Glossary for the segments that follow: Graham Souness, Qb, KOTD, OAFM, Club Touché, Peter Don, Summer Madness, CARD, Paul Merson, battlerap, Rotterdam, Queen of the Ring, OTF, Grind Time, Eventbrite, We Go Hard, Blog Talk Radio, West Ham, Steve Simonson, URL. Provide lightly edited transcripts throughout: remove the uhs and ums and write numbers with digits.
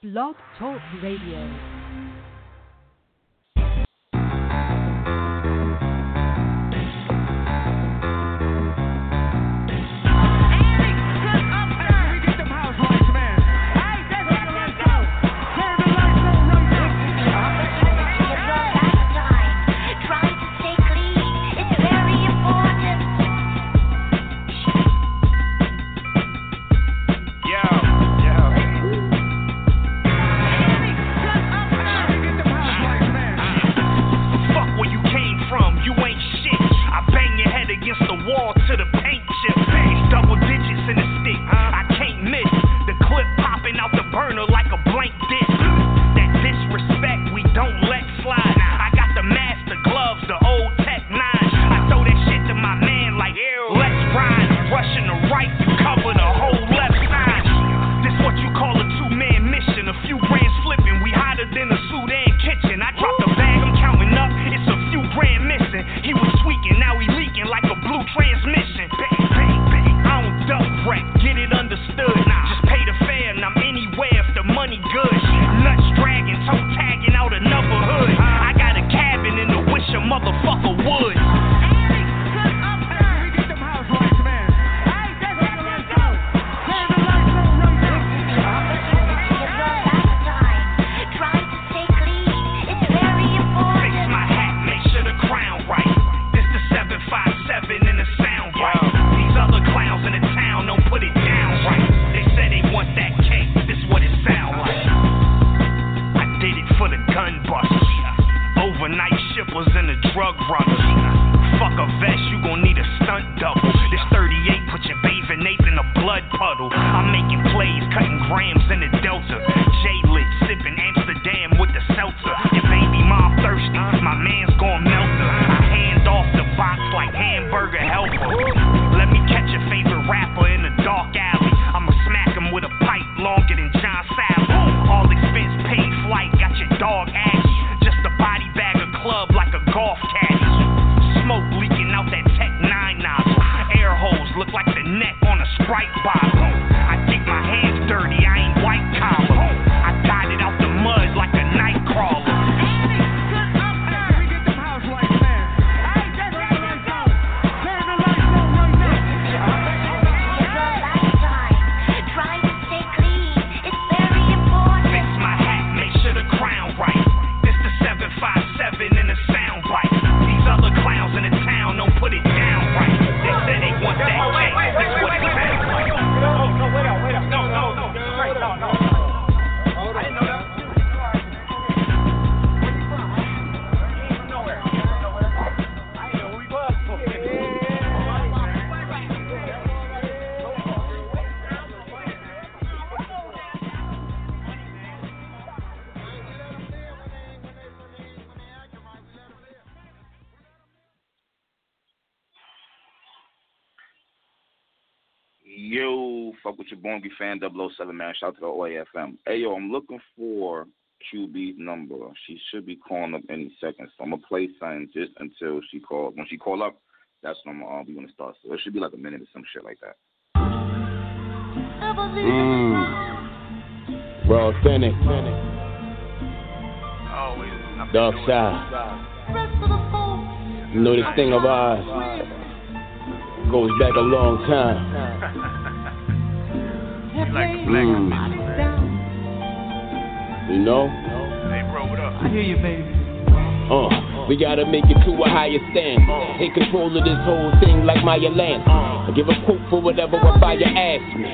Blog Talk Radio. Bongi fan 007, man. Shout out to the OAFM. Hey, yo, I'm looking for Qb's number. She should be calling up any second. So I'm going to play something just until she calls. When she calls up, that's when we're going to start. So it should be like a minute or some shit like that. Raw authentic. Dark side. You know this thing of ours goes back a long time. Like you know? Hey, bro, what up? I hear you, baby. We gotta make it to a higher stand. Take control of this whole thing like Maya Land. I give a poop for whatever a buyer asks me.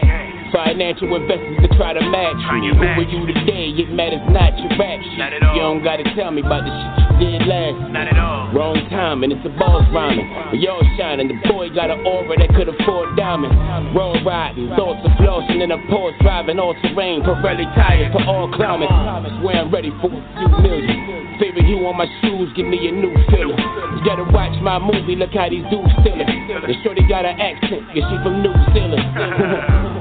Financial investors to try to match me. Who were you today? It matters not your rap shit. You don't gotta tell me about the shit you did last week. Not at all. Wrong time, and it's a boss rhyming. We all shining. The boy got an aura that could afford diamonds. Wrong riding, thoughts of flossing in a Porsche driving all terrain. Pirelli tires for all climates. Where I'm ready for a few million. Favorite hue on my shoes, give me a new feeling. You gotta watch my movie, look how these dudes stealing. And sure they got an accent, yeah, she from New Zealand.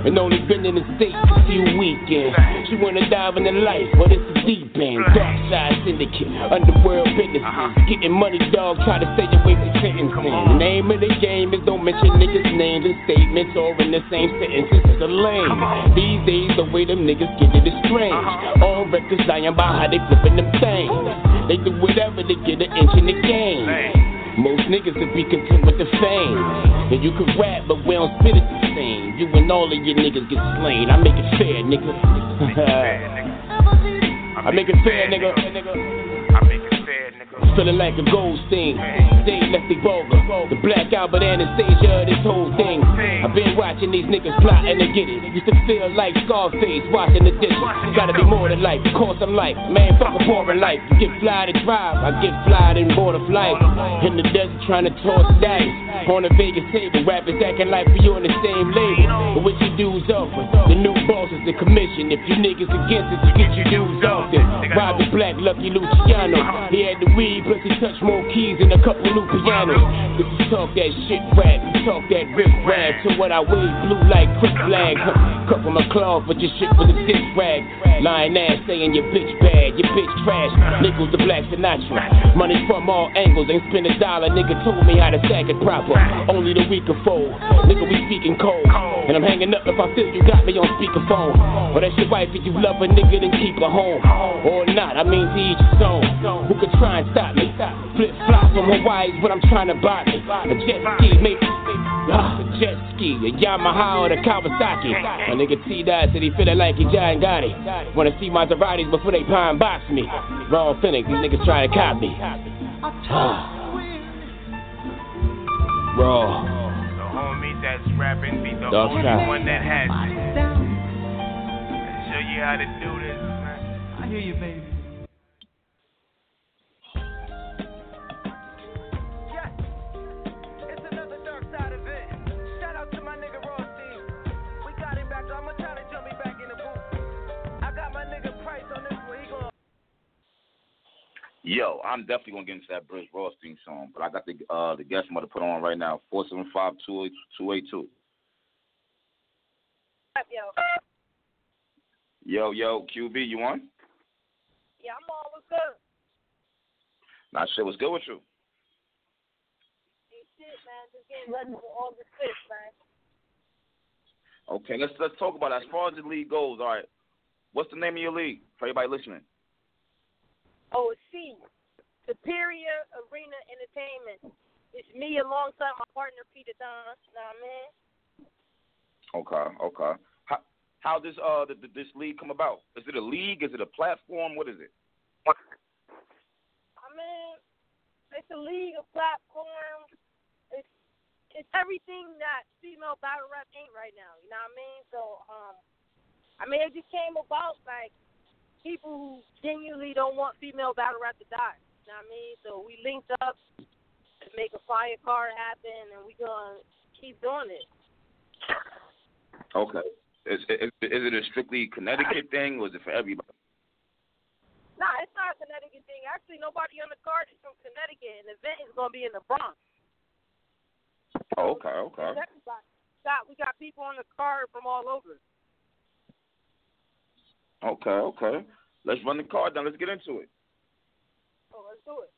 And only been in the States a few weekends. She wanna dive in the life, but it's a deep end. Dark side syndicate, underworld business. Getting money, dog, try to stay away from sentence. The name of the game is don't mention niggas' names and statements or in the same sentences. It's a lame. These days, the way them niggas get it is strange. All records dying by how they flipping them things. They do whatever to get an inch in the game. Most niggas would be content with the fame. And you could rap, but we don't spit it the same. You and all of your niggas get slain. I make it fair, nigga. I make it fair, nigga. Feeling like a Goldstein. They left the vulgar. The black Albert Anastasia of this whole thing. I've been watching these niggas plot and they get it. Used to feel like Scarface watching the dishes. Gotta be more than life, of course I'm like, man, fuck a boring life. You get fly to drive, I get fly to board of flight. In the desert trying to toss dice. On the Vegas table, rappers acting like we on the same label. But what you do's over. The new boss is the commission. If you niggas against it, you get your dues off it. Robbie Black, Lucky Luciano. He had the weed. Plus he touched more keys and a couple new pianos. If you talk that shit rap, you talk that riff rap. To what I wave blue like quick flag. Cup on my claw, but your shit was a dick rag. Lying ass saying your bitch bad, your bitch trash. Nickels the Black Sinatra. Money from all angles, ain't spend a dollar. Nigga told me how to sack it proper. Only the weak can fold. Nigga we speaking cold. And I'm hanging up if I feel you got me on speakerphone. Or that's your wife if you love a nigga then keep her home. Or not, I mean to each his own. Who could try and stop me. Flip flop from Hawaii is what I'm trying to buy me. A jet ski, maybe a jet ski, a Yamaha or a Kawasaki. My nigga T-Dot said he feelin' like he John Gotti. Wanna see Maseratis before they pine box me. Raw authentic, these niggas try to cop me. Raw. The homie that's rapping be the only one that has it. I'll show you how to do this, man. I hear you, baby. Yo, I'm definitely going to get into that Bruce Rothstein song, but I got the guest I'm going to put on right now, 475-282. Yo, QB, you on? Yeah, I'm on. What's good? Nah, shit, what's good with you? Hey, shit, man. Just getting ready for August 6th, man. Okay, let's talk about that. As far as the league goes, all right, what's the name of your league for everybody listening? OC, Superior Arena Entertainment. It's me alongside my partner, Peter Don. Nah, man. Okay. How does this league come about? Is it a league? Is it a platform? What is it? I mean, it's a league, a platform. It's everything that female battle rap ain't right now. You know what I mean? So, it just came about, like, people who genuinely don't want female battle rap to die. You know what I mean? So we linked up to make a fire card happen, and we gonna keep doing it. Okay. Is it a strictly Connecticut thing, or is it for everybody? Nah, it's not a Connecticut thing. Actually, nobody on the card is from Connecticut, and the event is gonna be in the Bronx. Okay. We got people on the card from all over. Okay. Let's run the card down. Let's get into it. Oh, let's do it.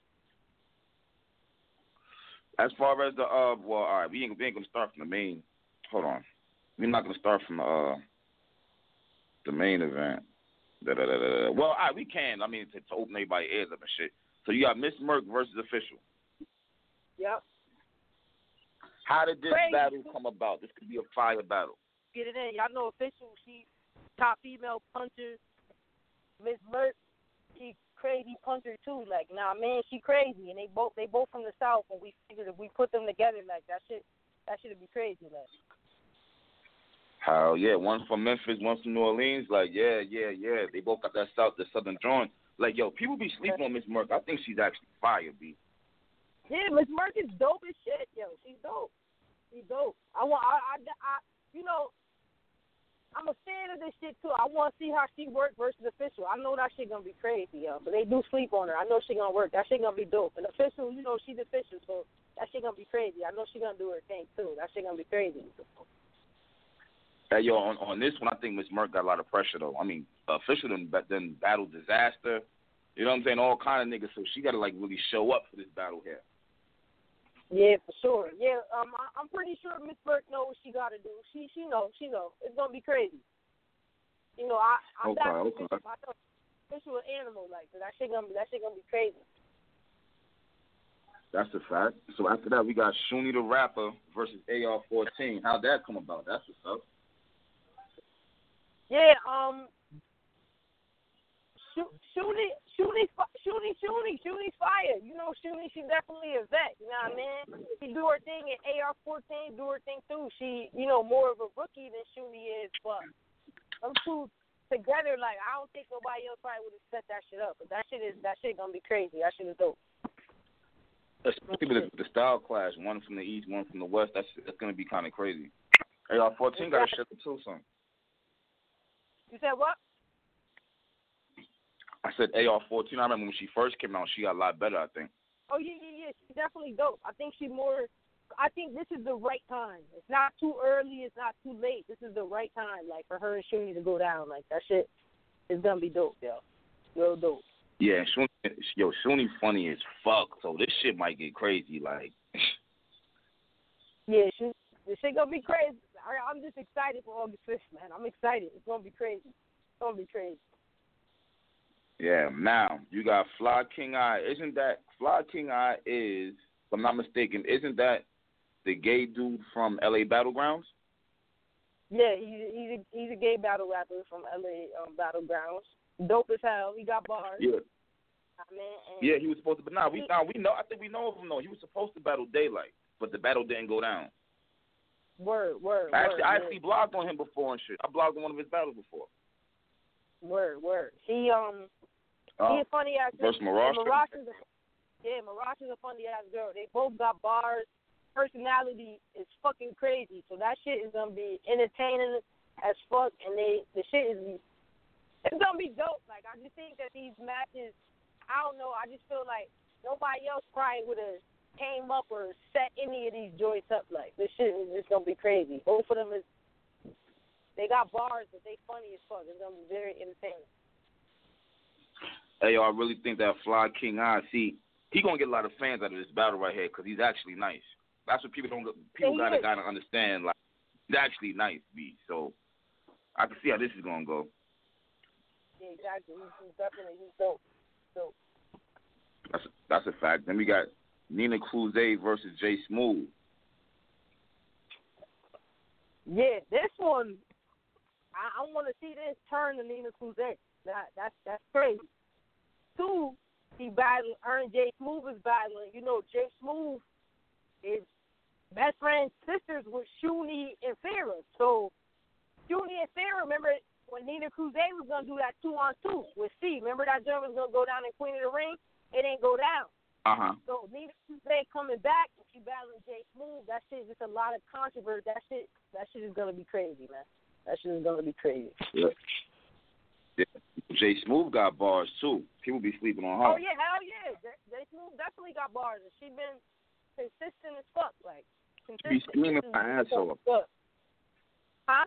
As far as the all right, we ain't gonna start from the main. Hold on, we're not gonna start from the main event. Da-da-da-da-da. Well, all right, we can. I mean, to open everybody's ears up and shit. So you got Miss Merck versus Official. Yep. How did this battle come about? This could be a fire battle. Get it in. Y'all know Official. She top female puncher. Miss Merck, she crazy puncher too. Like, nah, man, she crazy. And they both from the South, and we figured if we put them together, like, that shit'd be crazy, like. Hell yeah, one from Memphis, one from New Orleans. Like, yeah. They both got that southern joint. Like, yo, people be sleeping on Miss Merck. I think she's actually fire, B. Yeah, Miss Merck is dope as shit, yo. She's dope. I'm a fan of this shit, too. I want to see how she work versus Official. I know that shit going to be crazy, yo. But they do sleep on her. I know she going to work. That shit going to be dope. And Official, you know, she's Official, so that shit going to be crazy. I know she going to do her thing, too. That shit going to be crazy. Hey, yo, on this one, I think Miss Merck got a lot of pressure, though. I mean, Official done battled Disaster. You know what I'm saying? All kind of niggas. So she got to, like, really show up for this battle here. Yeah, for sure. Yeah, I'm pretty sure Miss Burke knows what she got to do. She knows. It's going to be crazy. You know, I'm not official an animal like that. That shit gonna be crazy. That's a fact. So after that, we got Shuni the Rapper versus AR-14. How'd that come about? That's what's up. Yeah, Shuni's fire. You know, Shuni, she definitely a vet. You know what I mean? She do her thing at AR-14, do her thing too. She, you know, more of a rookie than Shuni is, but them two together, like, I don't think nobody else probably would have set that shit up. But that shit gonna be crazy. That shit is dope. Especially with the style clash, one from the east, one from the west. That's gonna be kind of crazy. AR-14 got a shit too, son. You said what? I said AR-14. I remember when she first came out, she got a lot better, I think. Oh yeah. She's definitely dope. I think this is the right time. It's not too early. It's not too late. This is the right time, like, for her and Shuni to go down. Like, that shit is gonna be dope, yo. Real dope. Yeah, Shuni funny as fuck, so this shit might get crazy, like. Yeah, this shit gonna be crazy. I'm just excited for August 5th, man. I'm excited. It's gonna be crazy. Yeah, now, you got Fly King Eye. Isn't that, Fly King Eye is, if I'm not mistaken, isn't that the gay dude from LA Battlegrounds? Yeah, he's a gay battle rapper from LA Battlegrounds. Dope as hell. He got bars. Yeah. I mean, yeah, he was supposed to, but we know. I think we know of him though. He was supposed to battle Daylight, but the battle didn't go down. Word. I actually blogged on him before and shit. I blogged on one of his battles before. Word. He a funny ass girl. Versus Mirage. Mirage is a funny ass girl. They both got bars. Personality is fucking crazy. So that shit is gonna be entertaining as fuck, and the shit is. It's gonna be dope. Like, I just think that these matches, I don't know. I just feel like nobody else probably would have came up or set any of these joints up. Like, this shit is just gonna be crazy. Both of them they got bars, but they funny as fuck. It's gonna be very entertaining. Hey, yo, I really think that Fly King Eye, he gonna get a lot of fans out of this battle right here because he's actually nice. That's what people gotta understand. Like, he's actually nice, B. So I can see how this is gonna go. Yeah, exactly. He's dope. That's a fact. Then we got Nina Cruzet versus Jay Smooth. Yeah, this one, I want to see this turn to Nina Cruzet. That's crazy. Two, he battling. Her and Jay Smooth is battling. You know, Jay Smooth is best friend sisters with Shuni and Farrah. So Shuni and Farrah, remember, when Nina Cruzet was going to do that 2-on-2 with C. Remember that joint was going to go down in Queen of the Ring? It ain't go down. Uh-huh. So Nina Cruzet coming back and she battling Jay Smooth. That shit is just a lot of controversy. That shit is going to be crazy, man. That shit is going to be crazy. Yeah. Jay Smooth got bars, too. People be sleeping on her. Oh, yeah. Hell, yeah. Jay Smooth definitely got bars. And she been consistent as fuck. Like, consistent. She be screaming my ass off. Huh?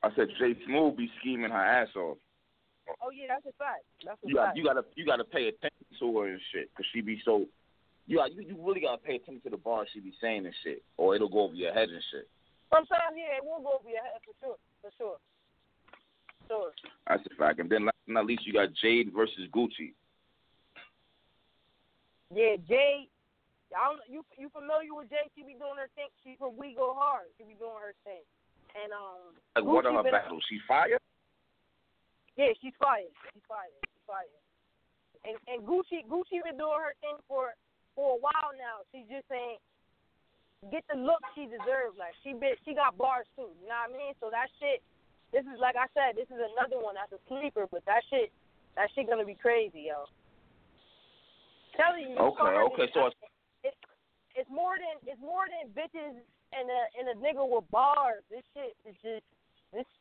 I said Jay Smooth be scheming her ass off. Oh yeah, that's a fact. You gotta pay attention to her and shit, cause she be so. You really gotta pay attention to the bars she be saying and shit, or it'll go over your head and shit. Sometimes it will go over your head for sure. That's a fact. And then last but not least, you got Jade versus Gucci. Yeah, Jade. You familiar with Jade? She be doing her thing. She from We Go Hard. She be doing her thing. And like, what are her battles? She fire? Yeah, she's fire. And Gucci been doing her thing for a while now. She's just saying, get the look she deserves. Like, she got bars too. You know what I mean? So that shit, this is, like I said, this is another one that's a sleeper. But that shit gonna be crazy, yo. I'm telling you. Okay. So it's more than bitches. And a nigga with bars, this shit is just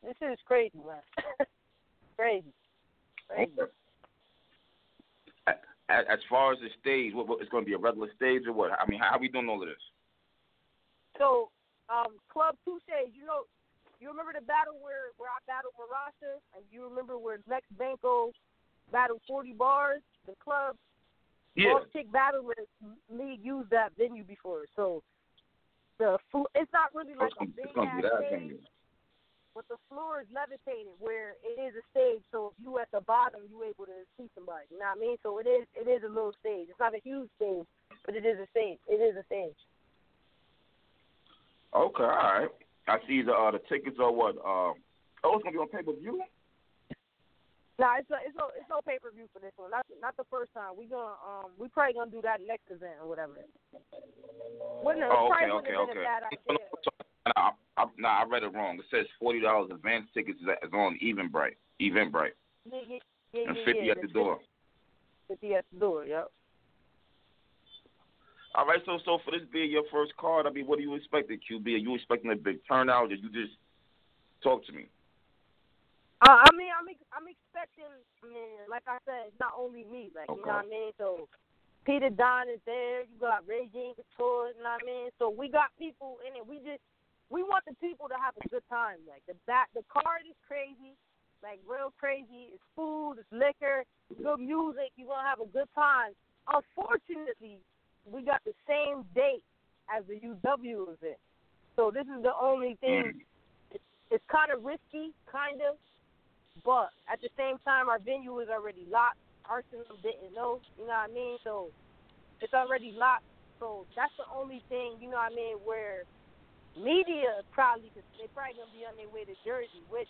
this shit is crazy, man. Crazy. As far as the stage, what it's going to be a regular stage or what? I mean, how are we doing all of this? So, Club Touché, you know, you remember the battle where I battled Marasha, and you remember where Lex Banco battled 40 bars. The club chick battle with League used that venue before, so. It's not really like a big ass stage. but the floor is levitated where it is a stage. So if you at the bottom, you able to see somebody. You know what I mean? So it is a little stage. It's not a huge stage, but it is a stage. It is a stage. Okay, all right. I see the tickets are what? Oh, it's gonna be on pay per view. No, it's no pay per view for this one. Not the first time. We gonna we probably gonna do that next event or whatever. Okay. I read it wrong. It says $40 advance tickets is on Eventbrite. Yeah, and $50 at the door. $50 at the door. Yep. All right. So for this being your first card, I mean, what do you expect at QB? Are you expecting a big turnout? Or you just talk to me? I'm expecting, like I said, it's not only me, like, okay. You know what I mean? So Peter Don is there. You got Ray Jean Couture, you know what I mean? So we got people in it. We want the people to have a good time. Like, the card is crazy, like, real crazy. It's food, it's liquor, good music. You're going to have a good time. Unfortunately, we got the same date as the UW event. So this is the only thing. It's kind of risky, kind of. But at the same time, our venue is already locked. Arsenal didn't know, you know what I mean? So it's already locked. So that's the only thing, you know what I mean, where media probably, cause they probably going to be on their way to Jersey, which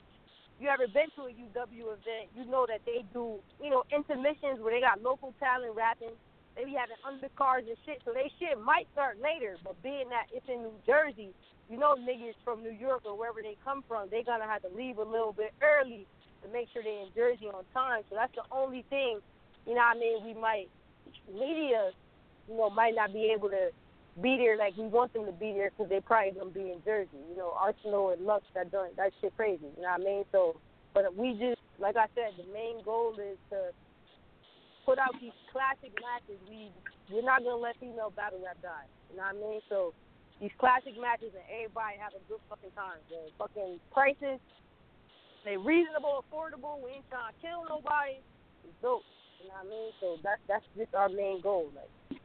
if you ever been to a UW event, you know that they do, you know, intermissions where they got local talent rapping. They be having undercards and shit. So they shit might start later, but being that it's in New Jersey, you know niggas from New York or wherever they come from, they going to have to leave a little bit early to make sure they're in Jersey on time. So that's the only thing, you know what I mean, media, you know, might not be able to be there like we want them to be there because they probably going to be in Jersey. You know, Arsenal and Lux, that shit crazy, you know what I mean? So, but we just, like I said, the main goal is to put out these classic matches. We're not going to let female battle rap die, you know what I mean? So these classic matches and everybody have a good fucking time. The fucking prices, they reasonable, affordable. We ain't trying to kill nobody. It's dope. You know what I mean? So that's just our main goal. Like,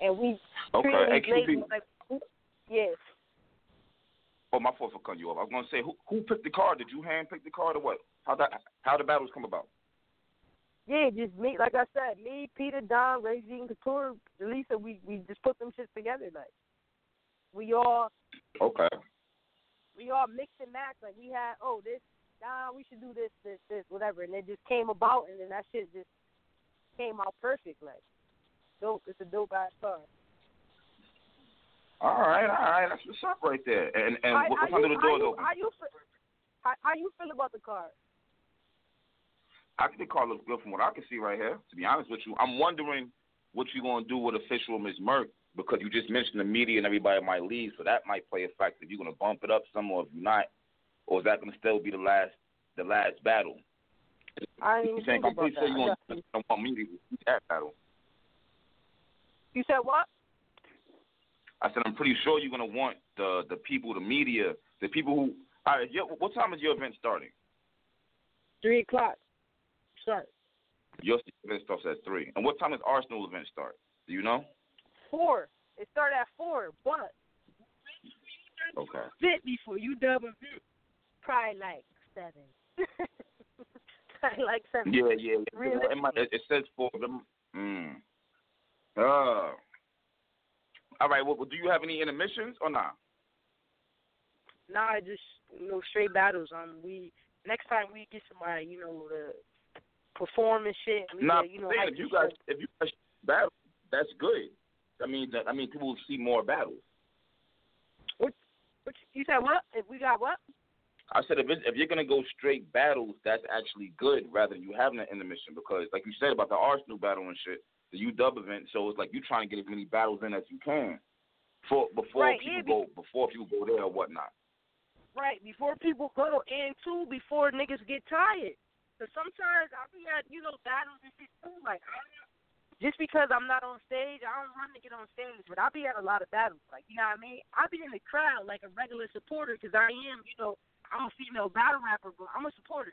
and we treat these like, yes. Oh, my fault for cutting you off. I was gonna say, who picked the card? Did you hand pick the card or what? How the battles come about? Yeah, just me. Like I said, me, Peter, Don, Ray Jean Couture, Lisa. We just put them shits together. Like, we all mix and match. Like we had this. We should do this, whatever. And it just came about, and then that shit just came out perfect. Like, dope. It's a dope-ass car. All right. That's what's up right there. And what kind of the door's open? How you feel about the car? I think the car looks good from what I can see right here, to be honest with you. I'm wondering what you're going to do with official Ms. Merck, because you just mentioned the media and everybody might leave, so that might play a factor. If you're going to bump it up some or if you're not. Or is that going to still be the last battle? I didn't even think about that. You don't want me to do that battle. You said what? I said I'm pretty sure you're going to want the people, the media, the people who. All right, what time is your event starting? 3:00. Start. Your event starts at 3:00. And what time does Arsenal event start? Do you know? 4:00. It started at 4:00, but. Okay. Fit before you double fit. Probably like 7. Probably like 7. Yeah. Really? It says 4. All right. Well, do you have any intermissions or not? Nah, just straight battles. We next time we get somebody, you know, to perform and shit. If you guys battle, that's good. I mean, people will see more battles. What you said? What? If we got what? I said, if you're going to go straight battles, that's actually good rather than you having an intermission because, like you said about the Arsenal battle and shit, the UW event, so it's like you trying to get as many battles in as you can before people go there or whatnot. Right, before people go, and, too, before niggas get tired. Because sometimes I'll be at, you know, battles and shit, too. Like, just because I'm not on stage, I don't run to get on stage, but I'll be at a lot of battles. Like, you know what I mean? I'll be in the crowd like a regular supporter because I am, you know, I'm a female battle rapper, but I'm a supporter.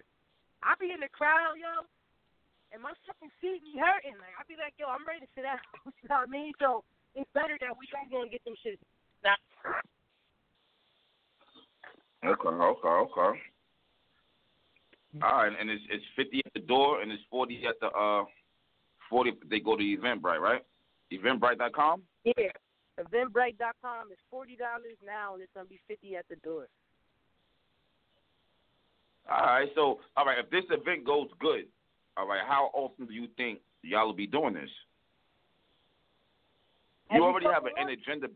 I be in the crowd, yo, and my fucking feet be hurting. Like, I be like, yo, I'm ready to sit out. You know what I mean? So it's better that we don't go and get them shit. Okay. All right, and it's 50 at the door and it's 40 at the 40. They go to Eventbrite, right? Eventbrite.com. Yeah, Eventbrite.com is $40 now, and it's gonna be 50 at the door. All right, so all right, if this event goes good, all right, how often do you think y'all will be doing this? You already have an agenda,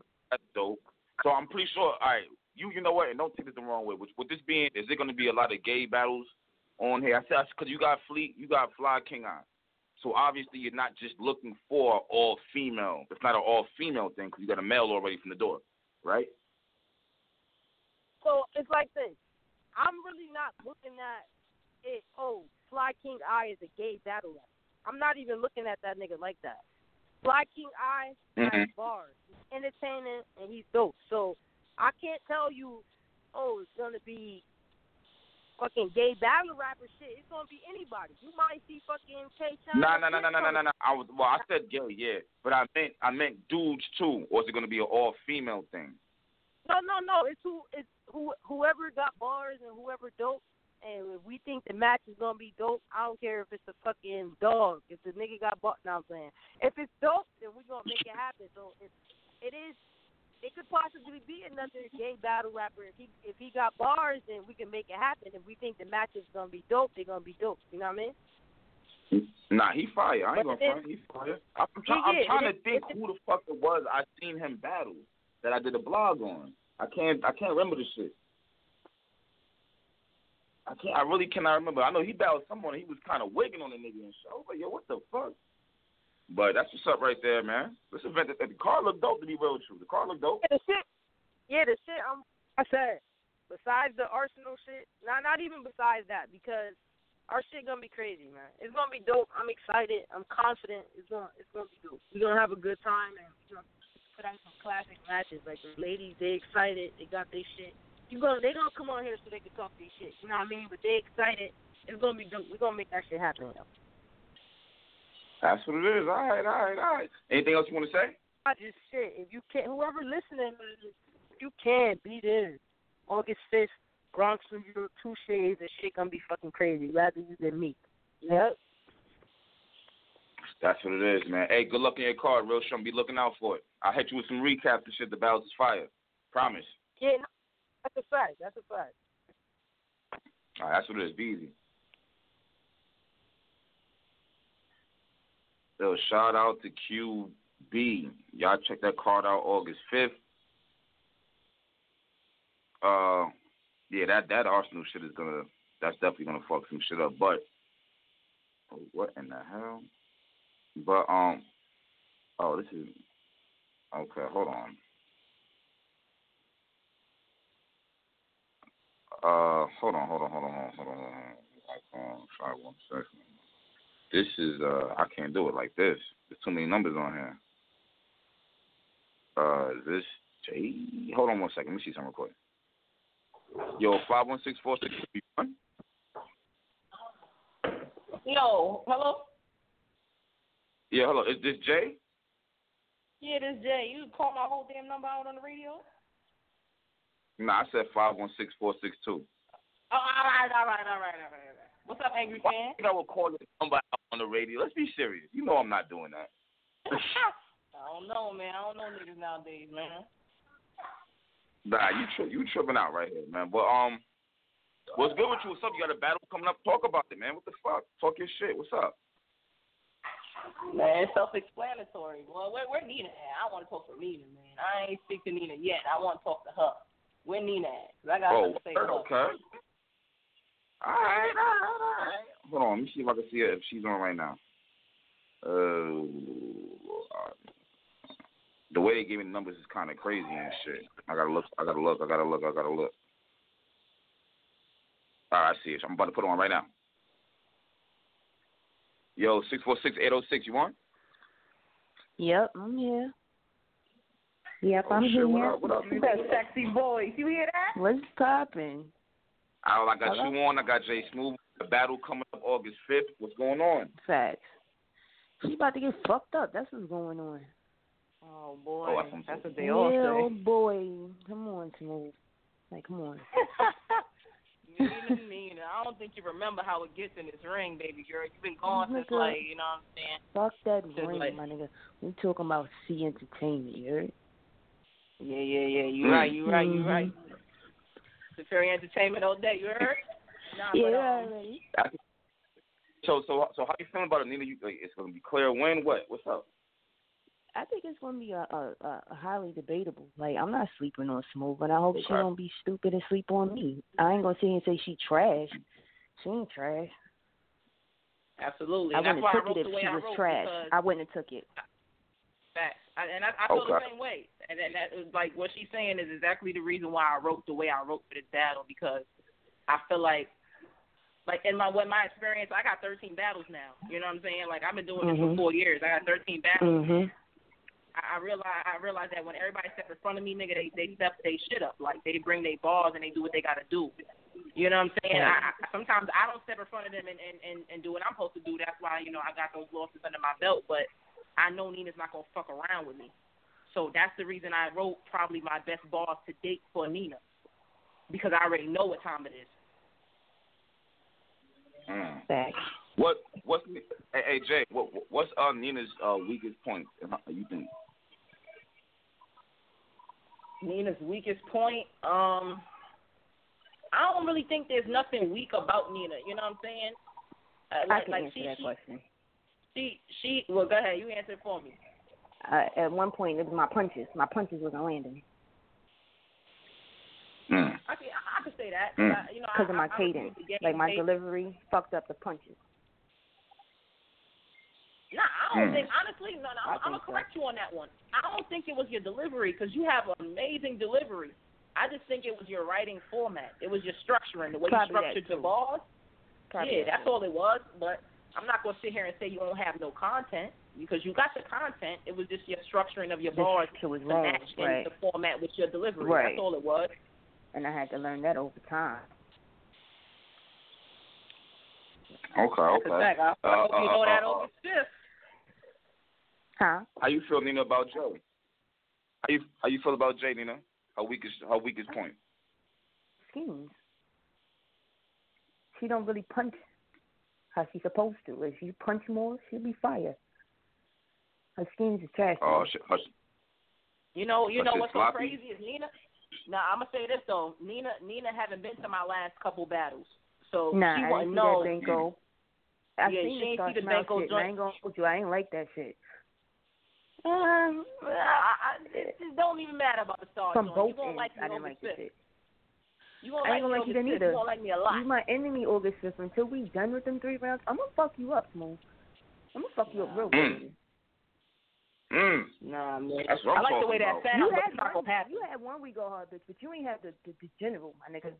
though, so I'm pretty sure. All right, you know what? And don't take this the wrong way. With this being, is there gonna be a lot of gay battles on here? I said because you got Fleet, you got Fly King on. So obviously you're not just looking for all female. It's not an all female thing because you got a male already from the door, right? So it's like this. I'm really not looking at it. Oh, Fly King I is a gay battle rap. I'm not even looking at that nigga like that. Fly King I has bars. He's entertaining and he's dope. So I can't tell you, oh, it's gonna be fucking gay battle rapper shit. It's gonna be anybody. You might see fucking K. No. I said gay, yeah, but I meant dudes too. Or is it gonna be an all female thing? No. It's whoever got bars and whoever dope. And if we think the match is gonna be dope, I don't care if it's a fucking dog. If the nigga got bought, now I'm saying if it's dope, then we gonna make it happen. So it is. It could possibly be another gay battle rapper. If he got bars, then we can make it happen. If we think the match is gonna be dope, they're gonna be dope. You know what I mean? Nah, he fire. I ain't gonna front. He fire. I'm trying to think who the fuck it was I seen him battle that I did a blog on. I can't remember the shit. I really cannot remember. I know he battled someone. And he was kind of wigging on the nigga and shit. I was like, yo, what the fuck? But that's what's up right there, man. This event, the car looked dope, to be real true. The car looked dope. Yeah, the shit. I said, besides the Arsenal shit, not even besides that, because our shit gonna be crazy, man. It's gonna be dope. I'm excited. I'm confident. It's gonna be dope. We're gonna have a good time and we're gonna put out some classic matches. Like the ladies, they excited. They got their shit. They gonna come on here so they can talk their shit. You know what I mean? But they excited. It's gonna be dope. We're gonna make that shit happen, though. That's what it is. All right. Anything else you want to say? I just said, if you can't, whoever listening, you can't be there. August 5th, Bronx, New York, Touché, this shit gonna be fucking crazy. Rather you than me. Yep. That's what it is, man. Hey, good luck in your card, real sure. Be looking out for it. I'll hit you with some recaps and shit. The battles is fire. Promise. Yeah, no, that's a fact. All right, that's what it is. Be easy. So shout out to Qb. Y'all check that card out August 5th. Yeah, that Arsenal shit is that's definitely gonna fuck some shit up. But what in the hell? But this is okay. Hold on. Hold on. Try one second. This is, I can't do it like this. There's too many numbers on here. Hold on one second. Let me see something real quick. Yo, 5164631. Yo, hello? Yeah, hello. Is this Jay? Yeah, this Jay. You call my whole damn number out on the radio? Nah, I said 5164632. Oh, all right. What's up, angry fan? I would call this number out on the radio. Let's be serious. You know I'm not doing that. I don't know, man. I don't know niggas nowadays, man. Nah, you tripping out right here, man. But what's good with you? What's up? You got a battle coming up? Talk about it, man. What the fuck? Talk your shit. What's up? Man, it's self-explanatory. Well, where Nina at? I want to talk to Nina, man. I ain't speak to Nina yet. I want to talk to her. Where Nina at? 'Cause I got something to say to her. Okay. All right. Hold on, let me see if I can see her if she's on right now. The way they gave me the numbers is kind of crazy and shit. I gotta look. All right, I see it. I'm about to put it on right now. Yo, 646-806. You on? Yep, I'm here. Yep, I'm here. What up? That sexy voice. You hear that? What's poppin'? I got hello? You on. I got Jay Smooth. The battle coming up August 5th. What's going on? Facts. She about to get fucked up. That's what's going on. Oh, boy. That's what they all say. Oh, boy. Come on, Smooth. Like, come on. You know what I mean? I don't think you remember how it gets in this ring, baby girl. You've been gone since, like, you know what I'm saying? Fuck that since ring, like, my nigga. We talking about C Entertainment, you heard? Yeah. You right. Superior Entertainment all day, you heard? So how you feeling about it, Nina? It's going to be clear when? What's up? I think it's going to be a highly debatable. Like, I'm not sleeping on Smooth, and I hope she don't be stupid and sleep on me. I ain't going to sit here and say she trash. She ain't trash. Absolutely. I wouldn't have took it if she was trash. I wouldn't have took it. Facts. I feel the same way. And that was like, what she's saying is exactly the reason why I wrote the way I wrote for this battle, because I feel like in my experience, I got 13 battles now. You know what I'm saying? Like, I've been doing this for 4 years. I got 13 battles. Mm-hmm. I realize that when everybody steps in front of me, nigga, they step their shit up. Like, they bring their balls and they do what they gotta do. You know what I'm saying? Sometimes I don't step in front of them and do what I'm supposed to do. That's why, you know, I got those losses under my belt. But I know Nina's not gonna fuck around with me. So that's the reason I wrote probably my best balls to date for Nina, because I already know what time it is. What's hey Jay? What's Nina's weakest point? You think Nina's weakest point? I don't really think there's nothing weak about Nina. You know what I'm saying? I can answer that question. Well, go ahead. You answer it for me. At one point, it was my punches. My punches wasn't landing. I could say that. Because of my cadence. Like, my delivery fucked up the punches. Nah, I don't think, honestly, I'm going to correct you on that one. I don't think it was your delivery, because you have an amazing delivery. I just think it was your writing format. It was your structuring, the way you structured your bars. Yeah, that's all it was, but I'm not going to sit here and say you don't have no content, because you got the content. It was just your structuring of your bars to match the format with your delivery. Right. That's all it was. And I had to learn that over time. Okay. I hope you know that over stiff. Huh? How you feel, Nina, about Joe? How you feel about Jay, Nina? Her weakest point. Schemes. She don't really punch how she's supposed to. If she punch more, she'll be fire. Her schemes are trash. Oh shit! You know what's so crazy is Nina. Now, I'm going to say this, though. Nina haven't been to my last couple battles. So she won't know. I didn't see that Benko. I ain't see the Benko joint. I ain't like that shit. It don't even matter about the star joint. You won't like me. I didn't like that shit. I ain't going to like you then either. You won't like me a lot. You my enemy, August 5th. Until we done with them 3 rounds, I'm going to fuck you up, Smooth. I'm going to fuck you up real quick. Nah, man. I like the way that sounds. You had one We Go Hard, bitch, but you ain't had the general, my nigga.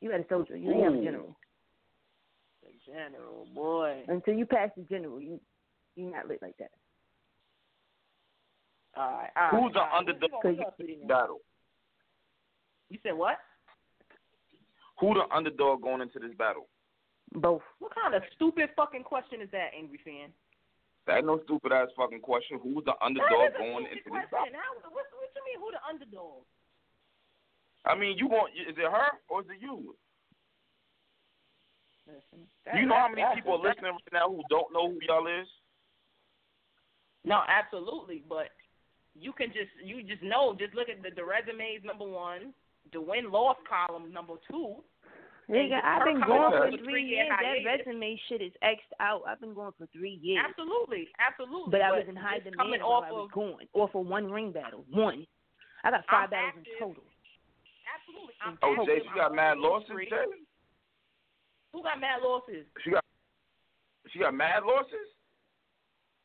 You had a soldier. You ain't have a general. The general, boy. Until you pass the general, you not lit like that. All right. Who's the underdog battle? You said what? Who the underdog going into this battle? Both. What kind of stupid fucking question is that, Angry Fan? That ain't no stupid ass fucking question. Who's the underdog going into this battle? What you mean? Who the underdog? I mean, is it her or is it you? Listen, you know how many people are listening right now who don't know who y'all is? No, absolutely. But you can just know. Just look at the resumes. #1, the win-loss column. #2. Nigga, I've been going for 3 years. That resume shit is X'd out. I've been going for 3 years. Absolutely. But I was in high demand coming off of going. Off of one ring battle. One. I got 5 battles in total. Absolutely. Jay, you got mad losses, Jay? Who got mad losses? She got mad losses?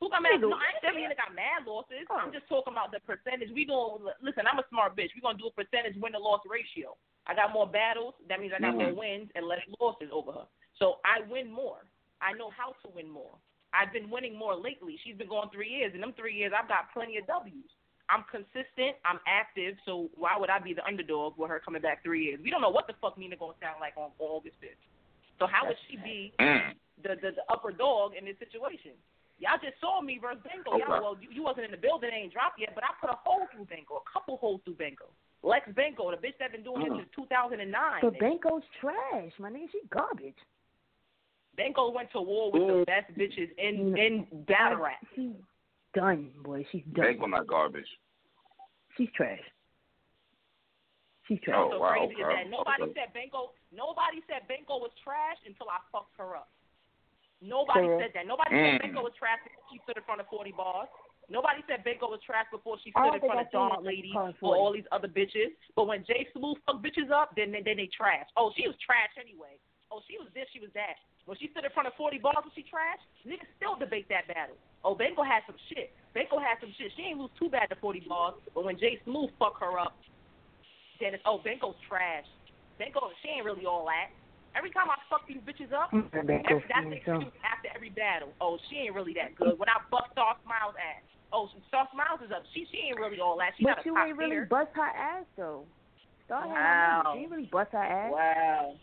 Who got mad losses? No, I ain't saying Nina got mad losses. I'm just talking about the percentage. Listen, I'm a smart bitch. We're going to do a percentage win-to-loss ratio. I got more battles. That means I got more wins and less losses over her. So I win more. I know how to win more. I've been winning more lately. She's been going 3 years. In them 3 years, I've got plenty of W's. I'm consistent. I'm active. So why would I be the underdog with her coming back 3 years? We don't know what the fuck Nina going to sound like on August 5th. So how would she be the upper dog in this situation? Y'all just saw me versus Benko. Okay. Y'all, well, you wasn't in the building. It ain't dropped yet, but I put a hole through Benko, a couple holes through Benko. Lex Benko, the bitch that's been doing this since 2009. But Benko's trash, my nigga. She garbage. Benko went to war with the best bitches in battle rap. She's done, boy. She's done. Benko not garbage. She's trash. She's trash. Oh, so wow, crazy is that nobody said Benko was trash until I fucked her up. Nobody said that. Nobody said Benko was trash before she stood in front of 40 bars. Nobody said Benko was trash before she stood in front of Don Lady or all these other bitches. But when Jay Smooth fucked bitches up, then they trash. Oh, she was trash anyway. Oh, she was this, she was that. When she stood in front of 40 bars and she trash, niggas still debate that battle. Oh, Benko had some shit. Benko had some shit. She ain't lose too bad to 40 bars. But when Jay Smooth fuck her up, then it's, oh, Benko's trash. Benko, she ain't really all that. Every time I fuck these bitches up, that's the excuse after every battle. Oh, she ain't really that good. When I bust Star Smiles' ass, oh, Star Smiles is up. She ain't really all that. She but you ain't really bust her ass, though. Star Wow. She ain't really bust her ass. Wow.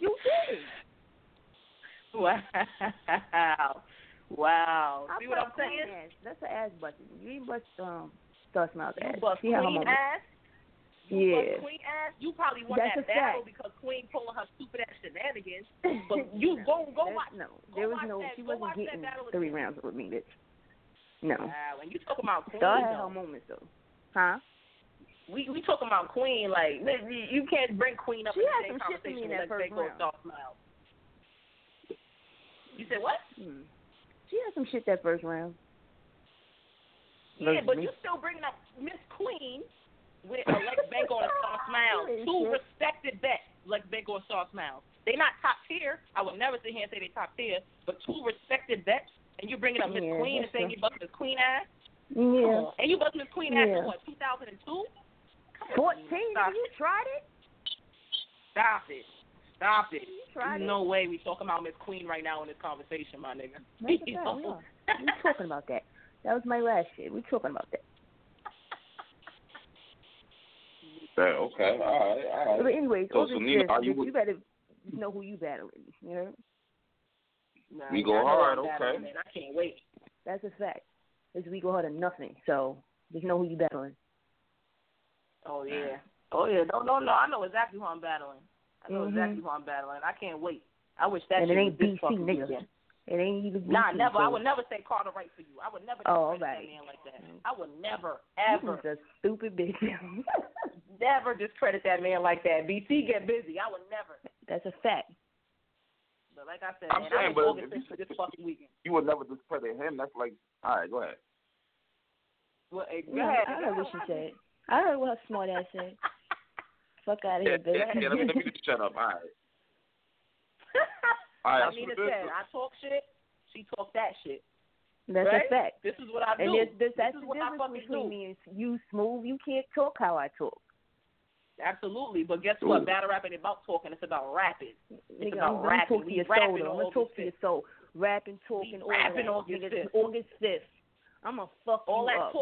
You did. Wow. Wow. See what I'm saying? Ass. That's an ass busting. You ain't bust Star Smiles' ass. You bust Queen ass? Yeah. Queen ass, you probably won that battle because Queen pulling her stupid ass shenanigans. But you go watch. No, there was no. She wasn't getting 3 rounds with me, bitch. No. When you talk about Queen, Star had her moments though. Huh? We talking about Queen like you can't bring Queen up in the same conversation with that big old Star Smile. You said what? She had some shit that first round. Yeah, but you still bringing up Miss Queen. With Lex Benko and Star Smiles, two respected vets, Lex Benko and Star Smiles. They not top tier. I would never sit here and say they top tier, but two respected vets, and you bringing up Miss Queen and saying you bust Miss Queen ass. Yeah. And you bust Miss Queen ass in what, 2002? 14? You tried it? Stop it. No way we talking about Miss Queen right now in this conversation, my nigga. We talking about that. That was my last shit. We talking about that. Okay, all right. But anyways, so Nina, you better know who you battling. You know? Nah, we go hard, okay. Man, I can't wait. That's a fact. It's we go hard or nothing. So just know who you battling. Oh yeah, no. I know exactly who I'm battling. I can't wait. I wish that. And it ain't BC nigga. It ain't even BC. Nah, never. So. I would never say Carter right for you. I would never discredit that man like that. I would never ever. He's a stupid bitch. Never discredit that man like that. BC get busy. I would never. That's a fact. But like I said, I'm saying, but for this fucking weekend. You would never discredit him. That's like, all right, go ahead. Well, go ahead. I heard what she said. I heard what her smart ass said. Fuck out of here, bitch. Yeah, let me just shut up. All right. All right. Nina said, I talk shit. She talk that shit. That's a fact. This is what I do. And that's the difference between me and you, Smooth. You can't talk how I talk. Absolutely, but guess what? Battle rap ain't about talking. It's about rapping. It's about rapping. Talk to your soul. I'm gonna talk to your soul. Rapping, talking, all that. August 5th. I'm gonna fuck all you up.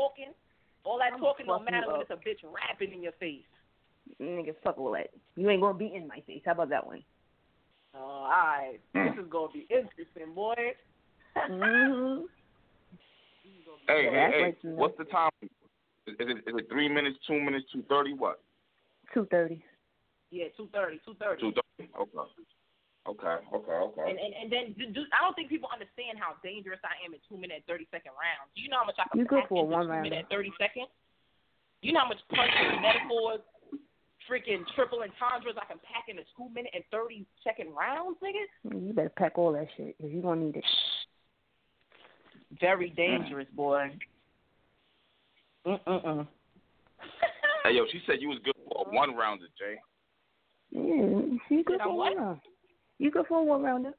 All that talking don't matter when it's a bitch rapping in your face. Nigga, fuck all that. You ain't gonna be in my face. How about that one? All right, this is gonna be interesting, boy. Mm-hmm. Hey, what's the time? Is it 3 minutes, 2 minutes, 2:30? What? 2:30. Yeah, 2:30. 2:30. Okay. And then I don't think people understand how dangerous I am at 2-minute 30-second rounds. Do you know how much I can pack into 2-minute 30 seconds? You know how much punches, metaphors, freaking triple entendres I can pack into 2-minute and 30-second rounds, nigga? You better pack all that shit because you gonna need it. Very dangerous, boy. Hey, yo, she said you was good for a one-rounder, Jay. Yeah, you good for one rounder. You good for a one-rounder.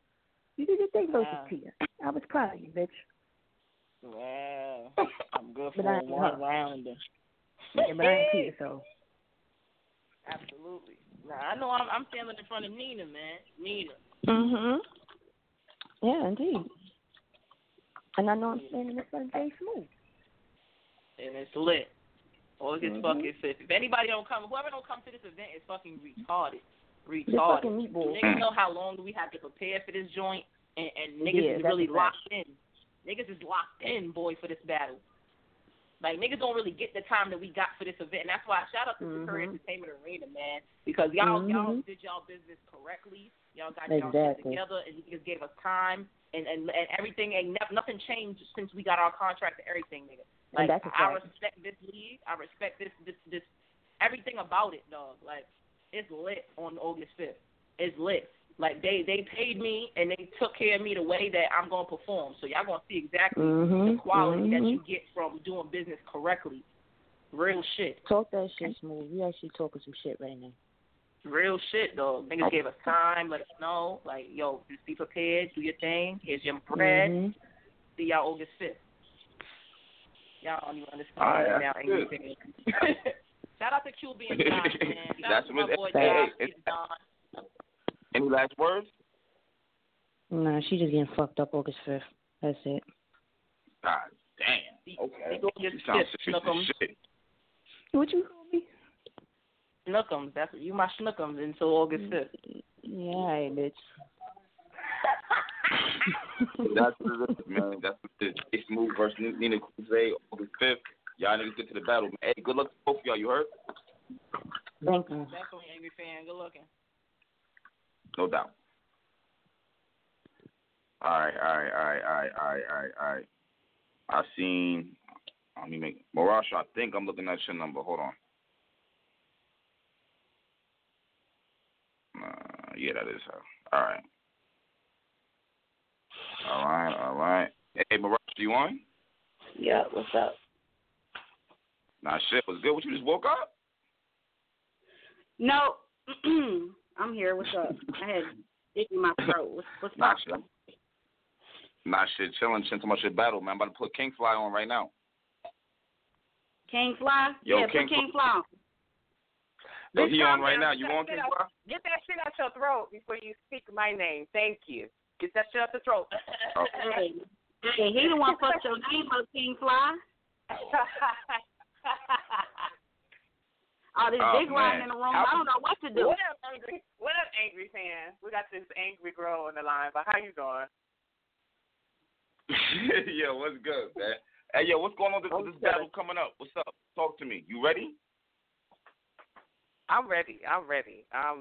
You did your thing versus Tia. I was proud of you, bitch. Wow. I'm good for a one-rounder. Yeah, but I ain't Tia, so. Absolutely. Nah, I know I'm standing in front of Nina, man. Nina. Mm-hmm. Yeah, indeed. And I know I'm standing in front of Jay Smooth. And it's lit. August fucking 5th. If anybody don't come, whoever don't come to this event is fucking retarded. Niggas know how long we have to prepare for this joint, and niggas is really locked in. Niggas is locked in, boy, for this battle. Like, niggas don't really get the time that we got for this event. And that's why I shout out to Superior Entertainment Arena, man, because y'all did y'all business correctly. Y'all got y'all shit together, and niggas gave us time and everything. And nothing changed since we got our contract and everything, nigga. Like, I respect this league. I respect this everything about it, dog. Like, it's lit on August 5th. It's lit. Like, they paid me, and they took care of me the way that I'm going to perform. So y'all going to see exactly the quality that you get from doing business correctly. Real shit. Talk that shit smooth. You actually talking some shit right now. Real shit, dog. Niggas gave us time. Let us know. Like, yo, just be prepared. Do your thing. Here's your bread. See y'all August 5th. Y'all don't even understand now. Shout out to Qb and Don, man. Shout out to my boy Peter Don. Any last words? Nah, she just getting fucked up August 5th. That's it. God damn. Okay. Shit. What you call me? Schnookums. That's you, my schnookums until August 5th. Yeah, right, bitch. That's what it is, man. That's what it is. It's Move versus Nina Crusade, August 5th. Y'all niggas get to the battle, man. Hey, good luck to both of y'all. You heard? Thank you. Definitely angry fan. Good looking. No doubt. All right. I seen. Let me make Mirasha. I think I'm looking at your number. Hold on. Yeah, that is her. All right. Hey, Mirasha, you on? Yeah. What's up? Nah, shit was good. What, you just woke up? No. I'm here. What's up? I had dick in my throat. What's up? Nah, shit. Chilling so much at battle, man. I'm about to put King Fly on right now. King Fly? Yo, yeah, put King Fly on. Yo, he on right now. You on King Fly? Get that shit out your throat before you speak my name. Thank you. Get that shit out your throat. Oh. Hey, he the one fucked your name up, King Fly. All this big line in the room. I don't know what to do. What up, angry fan? We got this angry girl on the line, but how you doing? Yeah, what's good, man? Hey, yo, what's going on with this battle coming up? What's up? Talk to me. You ready? I'm ready. I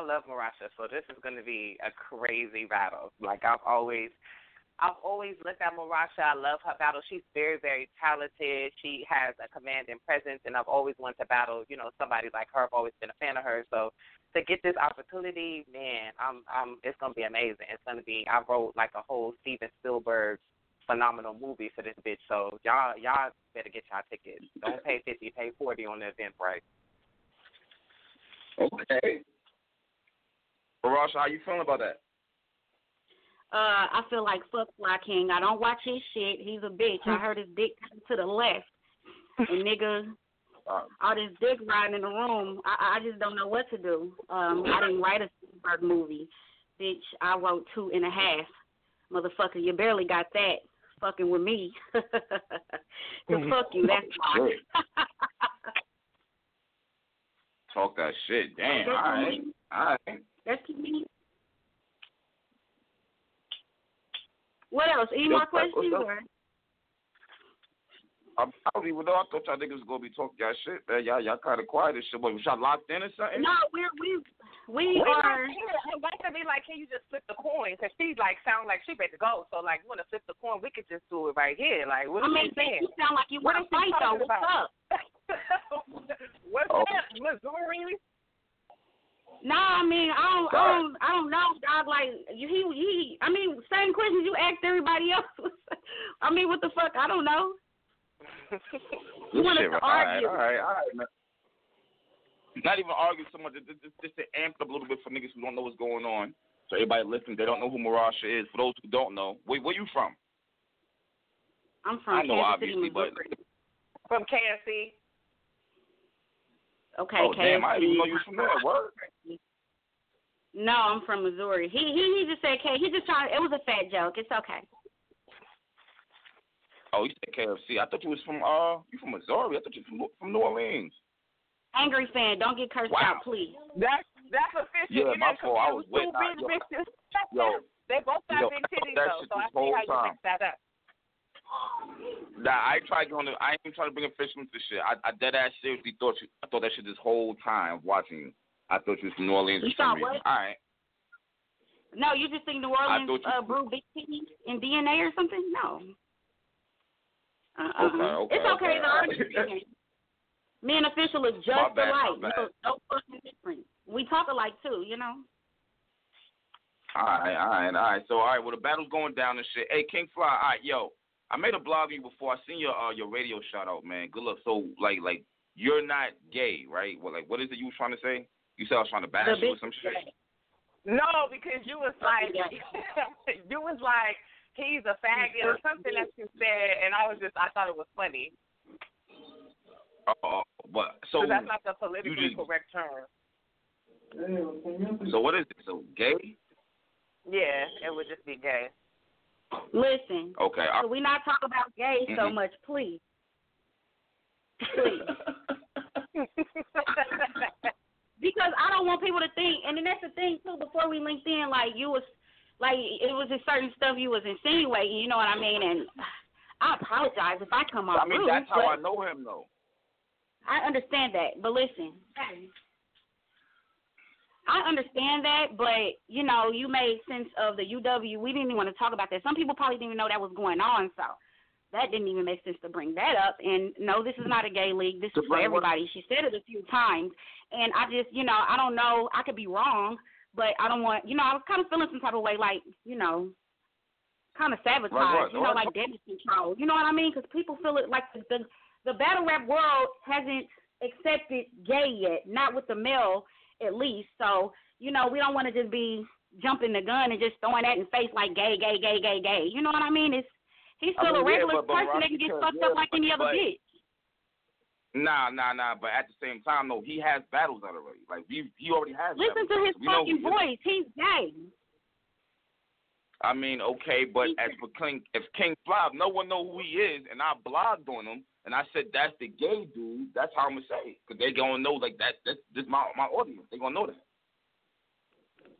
love Mirasha, so this is going to be a crazy battle. Like, I've always looked at Mirasha. I love her battle. She's very, very talented. She has a commanding presence, and I've always wanted to battle, somebody like her. I've always been a fan of her. So to get this opportunity, man, it's going to be amazing. I wrote like a whole Steven Spielberg phenomenal movie for this bitch. So y'all better get y'all tickets. Don't pay $50, pay $40 on the Eventbrite. Okay. Mirasha, how you feeling about that? I feel like fuck Fly King. I don't watch his shit. He's a bitch. I heard his dick to the left. And nigga, all this dick riding in the room, I just don't know what to do. I didn't write a Spielberg movie. Bitch, I wrote 2.5. Motherfucker, you barely got that fucking with me. So fuck you, that's why. Talk that shit. Damn, all right. That's me. What else? Any more questions? Or? I don't even know. I thought y'all niggas was gonna be talking y'all shit, man. Y'all kind of quiet and shit. But was y'all locked in or something? No, we are. I'm about to be like, can you just flip the coin? Cause she like sound like she ready to go. So like, you wanna flip the coin? We could just do it right here. Like, what are you saying? You sound like you wanna fight though. What's up? What's up, Missouri? No, I mean, I don't know, dog. Like, same questions you asked everybody else. I mean, what the fuck? I don't know. You want to argue? All right. Man. Not even argue so much. Just to amp up a little bit for niggas who don't know what's going on. So everybody listening, they don't know who Mirasha is. For those who don't know, wait, where you from? I'm from. I know, Kansas obviously, City, but from KFC. Okay, oh, KFC. Damn, I didn't even know you from there. What? No, I'm from Missouri. He just said K. He just tried. It was a fat joke. It's okay. Oh, you said KFC. I thought you was from you from Missouri. I thought you were from New Orleans. Angry fan, don't get cursed out, please. That's official. Yeah, my fault. I was waiting. Yo, they both got big titties though, so I see how you mix that up. I ain't trying to bring a fish into shit. I dead ass seriously thought that shit this whole time watching you. I thought you was from New Orleans. You thought what? All right. No, you just think New Orleans brew big tea and DNA or something? No. Okay. It's okay though. Okay. Me and Official is just alike. No fucking difference. We talk alike too, you know. All right. So, all right, well, the battle's going down and shit. Hey, King Fly, all right, yo, I made a blog of you before. I seen your radio shout out, man. Good luck. So, like you're not gay, right? Well, like, what is it you was trying to say? You said I was trying to bash you or some shit? No, because you was like, you was like, he's a faggot or something that you said, and I thought it was funny. So that's not the politically correct term. So what is it? So gay? Yeah, it would just be gay. Listen. Okay. So we not talk about gay so much, please. Please. Because I don't want people to think, and then that's the thing too. Before we linked in, like you was, like it was just certain stuff you was insinuating. You know what I mean? And I apologize if I come off rude. I mean, that's how I know him, though. I understand that, but listen. I understand that, but, you know, you made sense of the UW. We didn't even want to talk about that. Some people probably didn't even know that was going on, so that didn't even make sense to bring that up. And, no, this is not a gay league. This is for everybody. She said it a few times. And I just, you know, I don't know. I could be wrong, but I don't want, you know, I was kind of feeling some type of way, like, you know, kind of sabotage, you know, like damage control. You know what I mean? Because people feel it like the battle rap world hasn't accepted gay yet, not with the male at least. So, you know, we don't want to just be jumping the gun and just throwing that in the face like gay. You know what I mean? He's still a regular person that can get fucked up like any other bitch. Nah. But at the same time, though, he has battles already. Like, he already has battles. Listen to his fucking voice. He's gay. I mean, okay, but as for King Fly, no one know who he is, and I blogged on him, and I said that's the gay dude. That's how I'm gonna say it, cause they gonna know like that. This my audience. They gonna know that.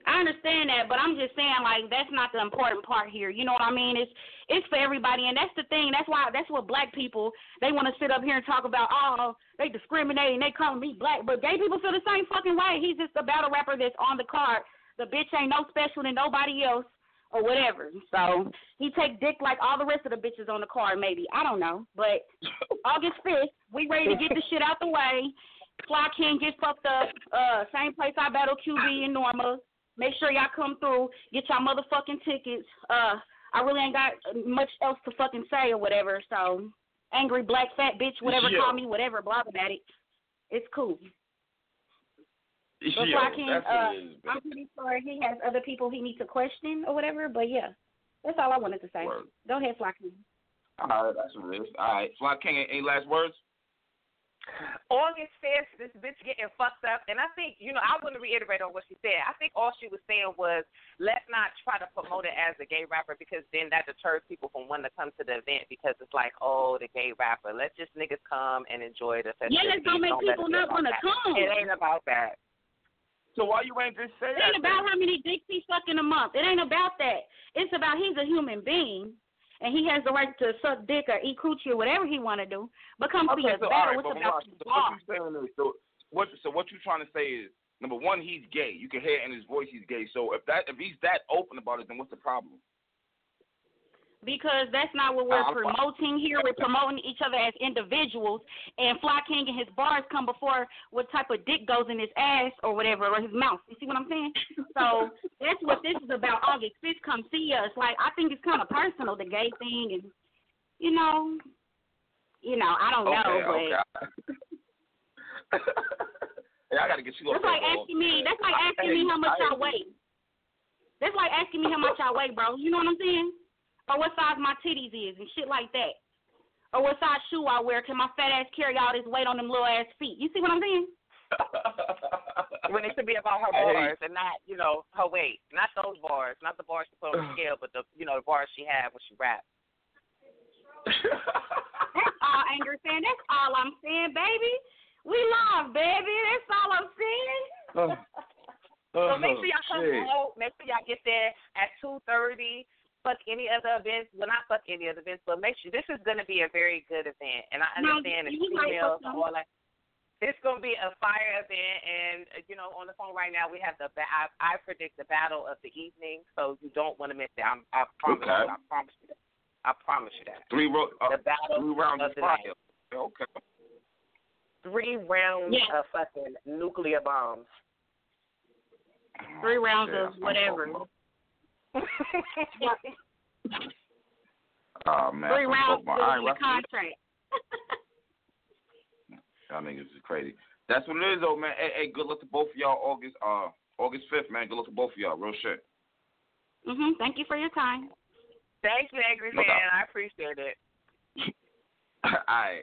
I understand that, but I'm just saying like that's not the important part here. You know what I mean? It's for everybody, and that's the thing. That's why that's what black people they want to sit up here and talk about. Oh, they discriminate and they call me black, but gay people feel the same fucking way. He's just a battle rapper that's on the card. The bitch ain't no special than nobody else. Or whatever. So he take dick like all the rest of the bitches on the card, maybe. I don't know. But August 5th, we ready to get the shit out the way. Fly King get fucked up. Same place I battle Qb and Norma. Make sure y'all come through. Get y'all motherfucking tickets. I really ain't got much else to fucking say or whatever. So angry black fat bitch, whatever, call me, whatever, blog about it. It's cool. But Fly King, I'm pretty sure he has other people he needs to question or whatever, but yeah, that's all I wanted to say. Word. Go ahead, Fly King. All right, that's a risk. All right, Fly King, any last words? August 5th, this bitch getting fucked up, and I think, you know, I want to reiterate on what she said. I think all she was saying was, let's not try to promote it as a gay rapper because then that deters people from wanting to come to the event because it's like, oh, the gay rapper. Let's just niggas come and enjoy the festivities. Yeah, it's going to make people not want to come. It ain't about that. So why you ain't just say that? It ain't about how many dicks he suck in a month. It ain't about that. It's about he's a human being, and he has the right to suck dick or eat coochie or whatever he want to do. But come be a battle. It's about his law. So what you trying to say is, number one, he's gay. You can hear in his voice he's gay. So if he's that open about it, then what's the problem? Because that's not what we're promoting here. We're promoting each other as individuals. And Fly King and his bars come before what type of dick goes in his ass or whatever, or his mouth. You see what I'm saying? So that's what this is about. August 5th, come see us. Like, I think it's kind of personal, the gay thing. And, you know, I don't know. But hey, I got to get you up. That's like asking me how much I weigh. That's like asking me how much I weigh, bro. You know what I'm saying? Or what size my titties is and shit like that. Or what size shoe I wear. Can my fat ass carry all this weight on them little ass feet? You see what I'm saying? When it should be about her bars and not, you know, her weight. Not those bars. Not the bars she put on the scale, but the, you know, the bars she had when she rapped. That's all anger saying. That's all I'm saying, baby. We love, baby. That's all I'm saying. So make sure y'all come home. Make sure y'all get there at 2:30. fuck any other events. Well, not fuck any other events, but make sure this is going to be a very good event. And I understand it's females and all that. It's going to be a fire event, and, you know, on the phone right now, we have the I predict the battle of the evening, so you don't want to miss it. I promise okay. you. I promise you that. I promise you that. The battle 3 rounds of fire. Okay. 3 rounds yes. of fucking nuclear bombs. 3 rounds yeah, of whatever. Oh, man. 3 rounds of the contract. Y'all niggas is crazy. That's what it is, though, man. Hey, good luck to both of y'all August 5th, man. Good luck to both of y'all. Real shit. Mm-hmm. Thank you for your time. Thank you, Angry Man. I appreciate it. All right.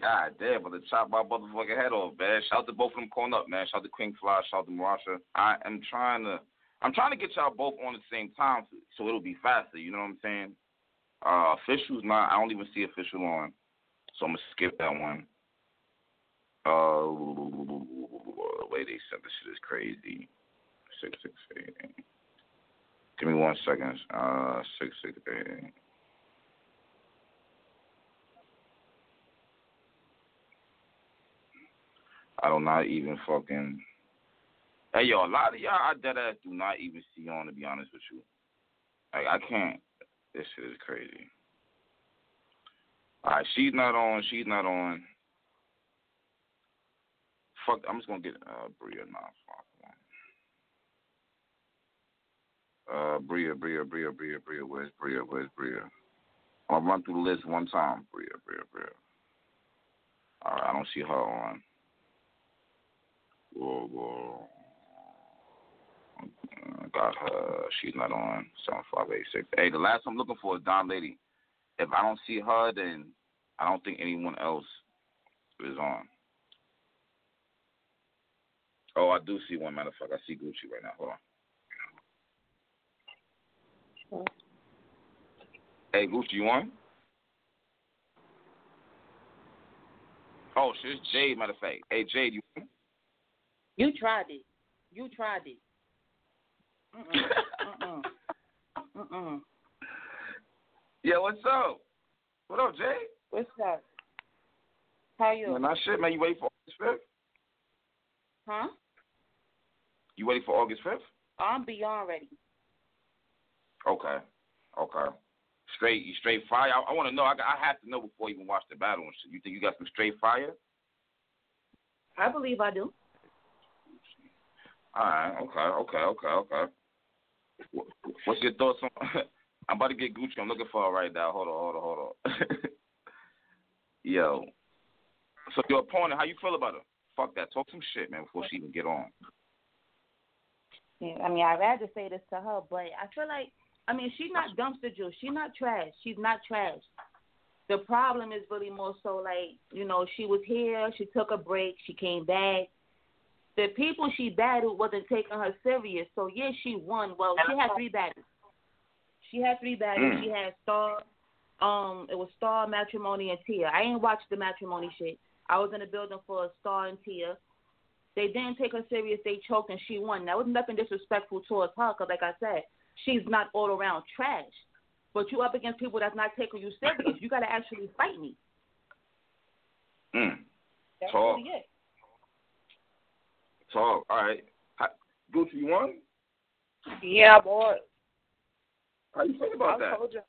God damn, but to chop my motherfucking head off, man. Shout out to both of them calling up, man. Shout out to King Fly, shout out to Marasha. I'm trying to get y'all both on the same time so it'll be faster, you know what I'm saying? Official's not, I don't even see official on. So I'm going to skip that one. The way they said this shit is crazy. 668. Give me 1 second. 668. I do not even fucking. Hey, yo, a lot of y'all I dead ass do not even see on, to be honest with you. Like, I can't. This shit is crazy. All right, she's not on. Fuck, I'm just going to get Bria. Nah, fuck. Bria. Where's Bria? I'm going to run through the list one time. Bria. All right, I don't see her on. Whoa. Got her. She's not on. 7, 5, 8, 6. Hey, the last I'm looking for is Don Lady. If I don't see her, then I don't think anyone else is on. Oh, I do see one. Matter of fact, I see Gucci right now. Hold on. Hey, Gucci, you on? Oh, it's Jade, matter of fact. Hey, Jade, you on? You tried it. Yeah, what's up? What up, Jay? What's up? How you? Man, not shit, man. You ready for August 5th? Huh? You ready for August 5th? I'm beyond ready. Okay. Straight fire. I want to know. I have to know before you even watch the battle and shit. You think you got some straight fire? I believe I do. All right, okay. What's your thoughts on? I'm about to get Gucci. I'm looking for her right now. Hold on. Yo. So your opponent, how you feel about her? Fuck that. Talk some shit, man, before she even get on. Yeah, I mean, I'd rather say this to her, but I feel like, I mean, she's not dumpster juice. She's not trash. The problem is really more so like, you know, she was here. She took a break. She came back. The people she battled wasn't taking her serious. So, yeah, she won. Well, she had 3 battles. She had Star. It was Star, Matrimony, and Tia. I ain't watched the Matrimony shit. I was in the building for Star and Tia. They didn't take her serious. They choked, and she won. That was nothing disrespectful towards her because, like I said, she's not all-around trash. But you up against people that's not taking you serious. You got to actually fight me. That's really it. Talk. All right. Gucci, you won? Yeah, boy. How you feel about that? I told you.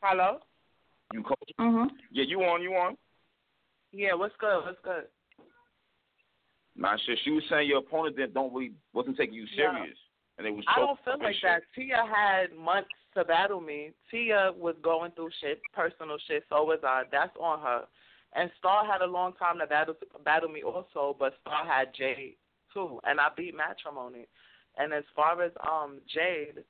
Hello? You coach? Mm-hmm. Yeah, you on. Yeah, what's good? Nah, shit, she was saying your opponent then wasn't taking you serious. No. And they was I don't feel like shit. That. Tia had months to battle me. Tia was going through shit, personal shit, so was I. That's on her. And Star had a long time to battle me also, but Star had Jade, too. And I beat Matrimony. And as far as Jade,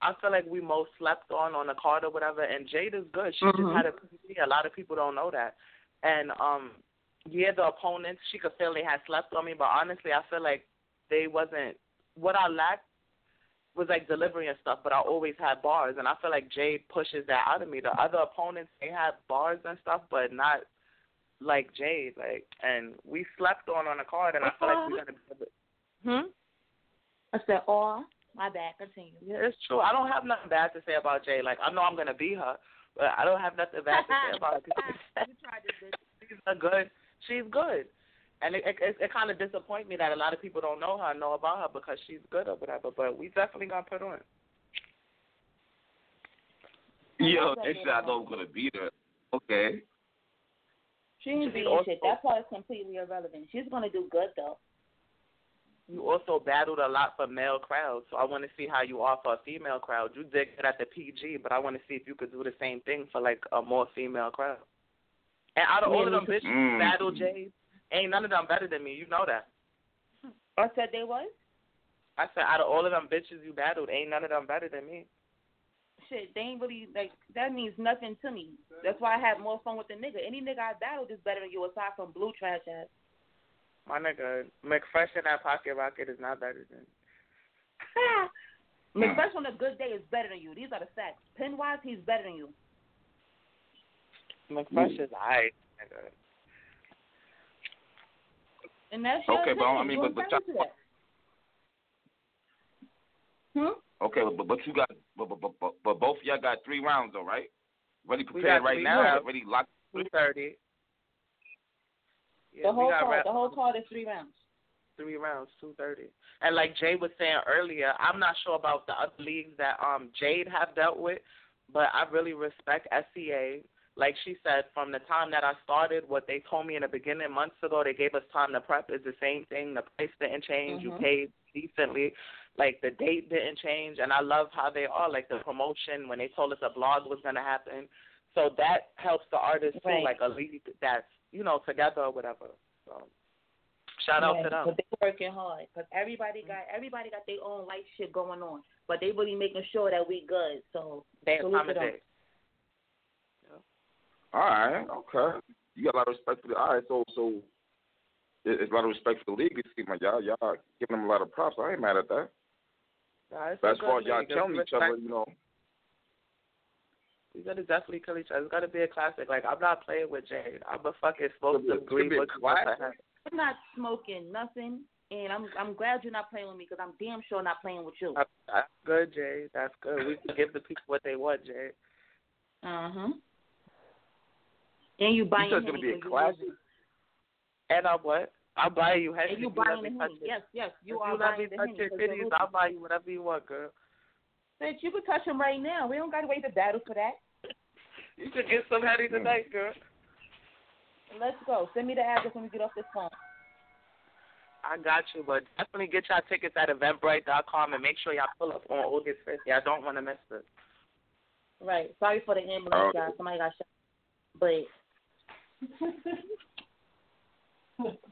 I feel like we most slept on the card or whatever. And Jade is good. She just had a lot of people don't know that. And, the opponents, she could feel they had slept on me. But honestly, I feel like they wasn't – what I lacked was, like, delivery and stuff, but I always had bars. And I feel like Jade pushes that out of me. The other opponents, they had bars and stuff, but not – like Jade, and we slept on the card, and I feel like we're gonna. Hmm. I said, oh, my bad, continue. Yeah, it's true. I don't have nothing bad to say about Jay. Like, I know I'm going to be her, but I don't have nothing bad to say about her. You tried to bitch. She's good. And it kind of disappoints me that a lot of people don't know about her because she's good or whatever, but we definitely going to put on. Yo, they said I know I'm going to beat her. Okay. She ain't beating shit. That part is completely irrelevant. She's going to do good, though. You also battled a lot for male crowds, so I want to see how you are for a female crowd. You did good at the PG, but I want to see if you could do the same thing for, like, a more female crowd. And out of all of them bitches battle Jays, ain't none of them better than me. You know that. I said they was? I said out of all of them bitches you battled, ain't none of them better than me. Shit, they ain't really, like, that means nothing to me. That's why I had more fun with the nigga. Any nigga I battled is better than you aside from blue trash ass. My nigga, McFresh in that pocket rocket is not better than McFresh on a good day is better than you. These are the facts. Pin-wise, he's better than you. McFresh is aight, nigga. And that's okay, but I mean, okay, but you got, but both of y'all got 3 rounds, though, right? Ready prepared right now? Ready locked? 2:30. Yeah, the whole card is 3 rounds. 3 rounds, 2:30. And like Jay was saying earlier, I'm not sure about the other leagues that Jade have dealt with, but I really respect SCA. Like she said, from the time that I started, what they told me in the beginning months ago, they gave us time to prep is the same thing. The price didn't change. You paid decently. Like, the date didn't change. And I love how they are. Like, the promotion, when they told us a blog was going to happen. So that helps the artists too, like a league that's, you know, together or whatever. So shout out to them. But they're working hard because everybody got their own life shit going on. But they really making sure that we good. So they accommodate. All right, okay. You got a lot of respect for the all right, so it's a lot of respect for the league. It seems like y'all giving them a lot of props. I ain't mad at that. Nah, but as far as y'all killing each other, you know. You gotta definitely kill each other. It's gotta be a classic. Like, I'm not playing with Jade. I'm a fucking supposed to agree with what I have. I'm not smoking nothing, and I'm glad you're not playing with me because I'm damn sure not playing with you. That's good, Jade. That's good. We can give the people what they want, Jade. And you buying Henny. Gonna be a classic. And I'm what? I'll buy you Henny. And you buying the Henny. Yes, you are buying the Henny. I'll buy you whatever you want, girl. Bitch, you can touch him right now. We don't got to wait to battle for that. You could get some Henny tonight, girl. Let's go. Send me the address when we get off this phone. I got you, but definitely get y'all tickets at Eventbrite.com and make sure y'all pull up on August 5th. Y'all don't want to miss it. Right. Sorry for the ambulance, y'all. Somebody got shot. But...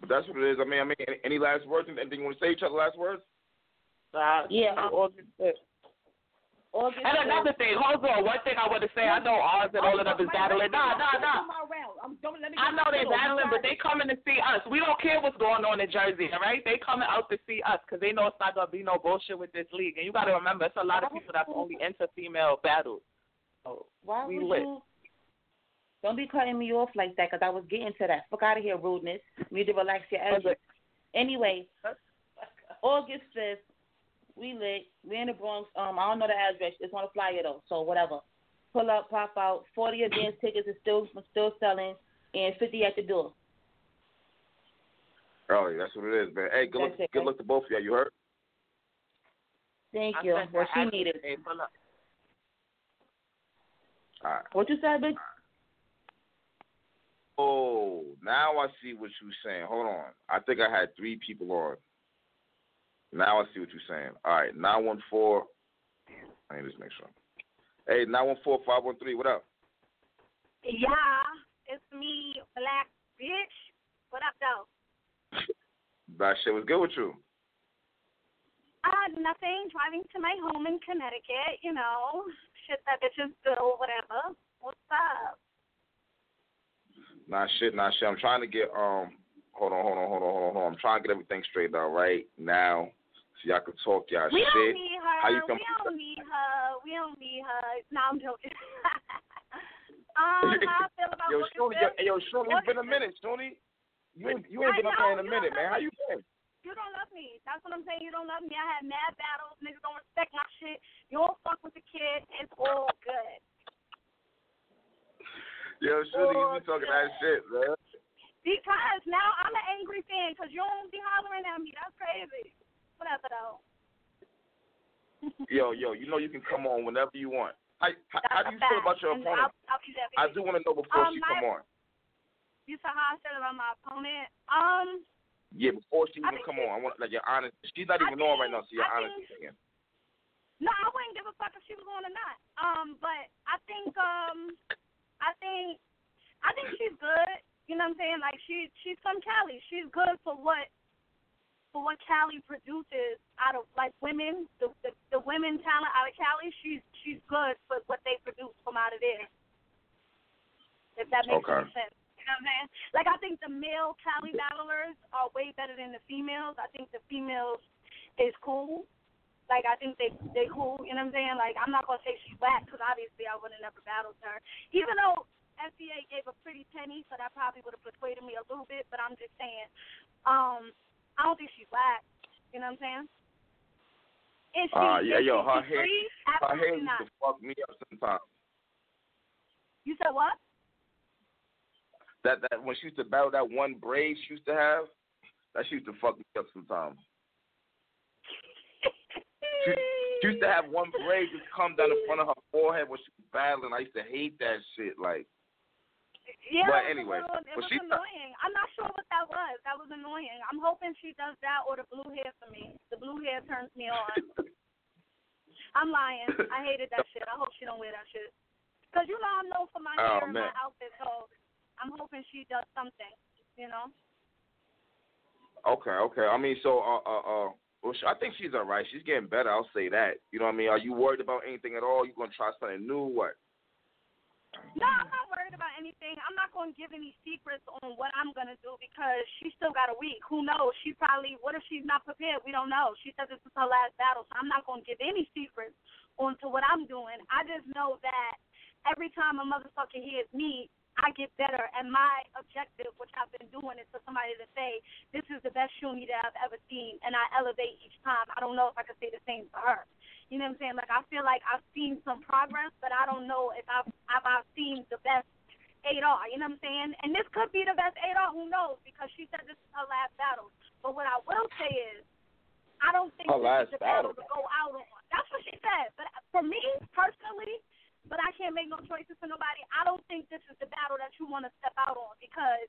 that's what it is. I mean, any last words? Anything you want to say? Each other last words? Yeah. August 6th. And another thing, hold on. One thing I want to say, I know ours and all of them is battling. I know they're battling, but they coming to see us. We don't care what's going on in Jersey, all right? They coming out to see us because they know it's not going to be no bullshit with this league. And you got to remember, it's a lot of people that's only into female battles. So why we lit. Don't be cutting me off like that because I was getting to that. Fuck out of here, rudeness. You need to relax your energy. Anyway, August 5th, we lit. We're in the Bronx. I don't know the address. It's on a flyer, though, so whatever. Pull up, pop out. 40 advance tickets are still selling, and 50 at the door. Early, that's what it is, man. Hey, good luck to both of y'all. You heard? Thank you. Well, she needed it. All right. What you said, bitch? Oh, now I see what you're saying. Hold on. I think I had 3 people on. Now I see what you're saying. All right, 914. I need to just make sure. Hey, 914-513, what up? Yeah, it's me, Black Bitch. What up, though? That shit was good with you. Nothing. Driving to my home in Connecticut, you know. Shit that bitches do, whatever. What's up? Nah, shit. I'm trying to get, hold on. I'm trying to get everything straightened out right now so y'all can talk y'all shit. We don't need her. Nah, I'm joking. How I feel about August 5th? Yo, Shuni, it's been a minute, Shuni. You ain't been up there in a minute, man. How you been? You don't love me. That's what I'm saying. You don't love me. I had mad battles. Niggas don't respect my shit. You don't fuck with the kid. It's all good. Yo, Shooty, you be talking that shit, man. Because now I'm an angry fan because you don't be hollering at me. That's crazy. Whatever, though. yo, you know you can come on whenever you want. How do you feel about your opponent? I do want to know before she come on. You saw how I feel about my opponent? Yeah, before she even come on, I want like your honesty. She's not even on right now, so your honesty again. No, I wouldn't give a fuck if she was on or not. But I think she's good. You know what I'm saying? Like she's from Cali. She's good for what Cali produces out of like women, the women talent out of Cali. She's good for what they produce from out of there. If that makes any sense. You know what I'm saying? Like, I think the male Cali battlers are way better than the females. I think the females is cool. Like, I think they cool, you know what I'm saying? Like, I'm not going to say she's whack because obviously I wouldn't have battled her. Even though FBA gave a pretty penny, so that probably would have persuaded me a little bit, but I'm just saying, I don't think she's whack, you know what I'm saying? Is she, her hair used to fuck me up sometimes. You said what? That when she used to battle that one braid she used to have, that she used to fuck me up sometimes. She used to have one braid just come down in front of her forehead when she was battling. I used to hate that shit. Like, yeah, but anyway, it was annoying. I'm not sure what that was. That was annoying. I'm hoping she does that or the blue hair for me. The blue hair turns me on. I'm lying. I hated that shit. I hope she don't wear that shit. Cause you know I'm known for my hair and my outfit, so. I'm hoping she does something, you know? Okay. I mean, so, I think she's all right. She's getting better, I'll say that. You know what I mean? Are you worried about anything at all? You going to try something new or what? No, I'm not worried about anything. I'm not going to give any secrets on what I'm going to do because she's still got a week. Who knows? What if she's not prepared? We don't know. She said this is her last battle, so I'm not going to give any secrets onto what I'm doing. I just know that every time a motherfucker hears me, I get better, and my objective, which I've been doing, is for somebody to say, this is the best Shuni that I've ever seen, and I elevate each time. I don't know if I can say the same for her. You know what I'm saying? Like, I feel like I've seen some progress, but I don't know if I've seen the best 8R, you know what I'm saying? And this could be the best 8R, who knows, because she said this is her last battle. But what I will say is, I don't think this is the battle to go out on. That's what she said. But for me, personally, but I can't make no choices for nobody. I don't think this is the battle that you want to step out on because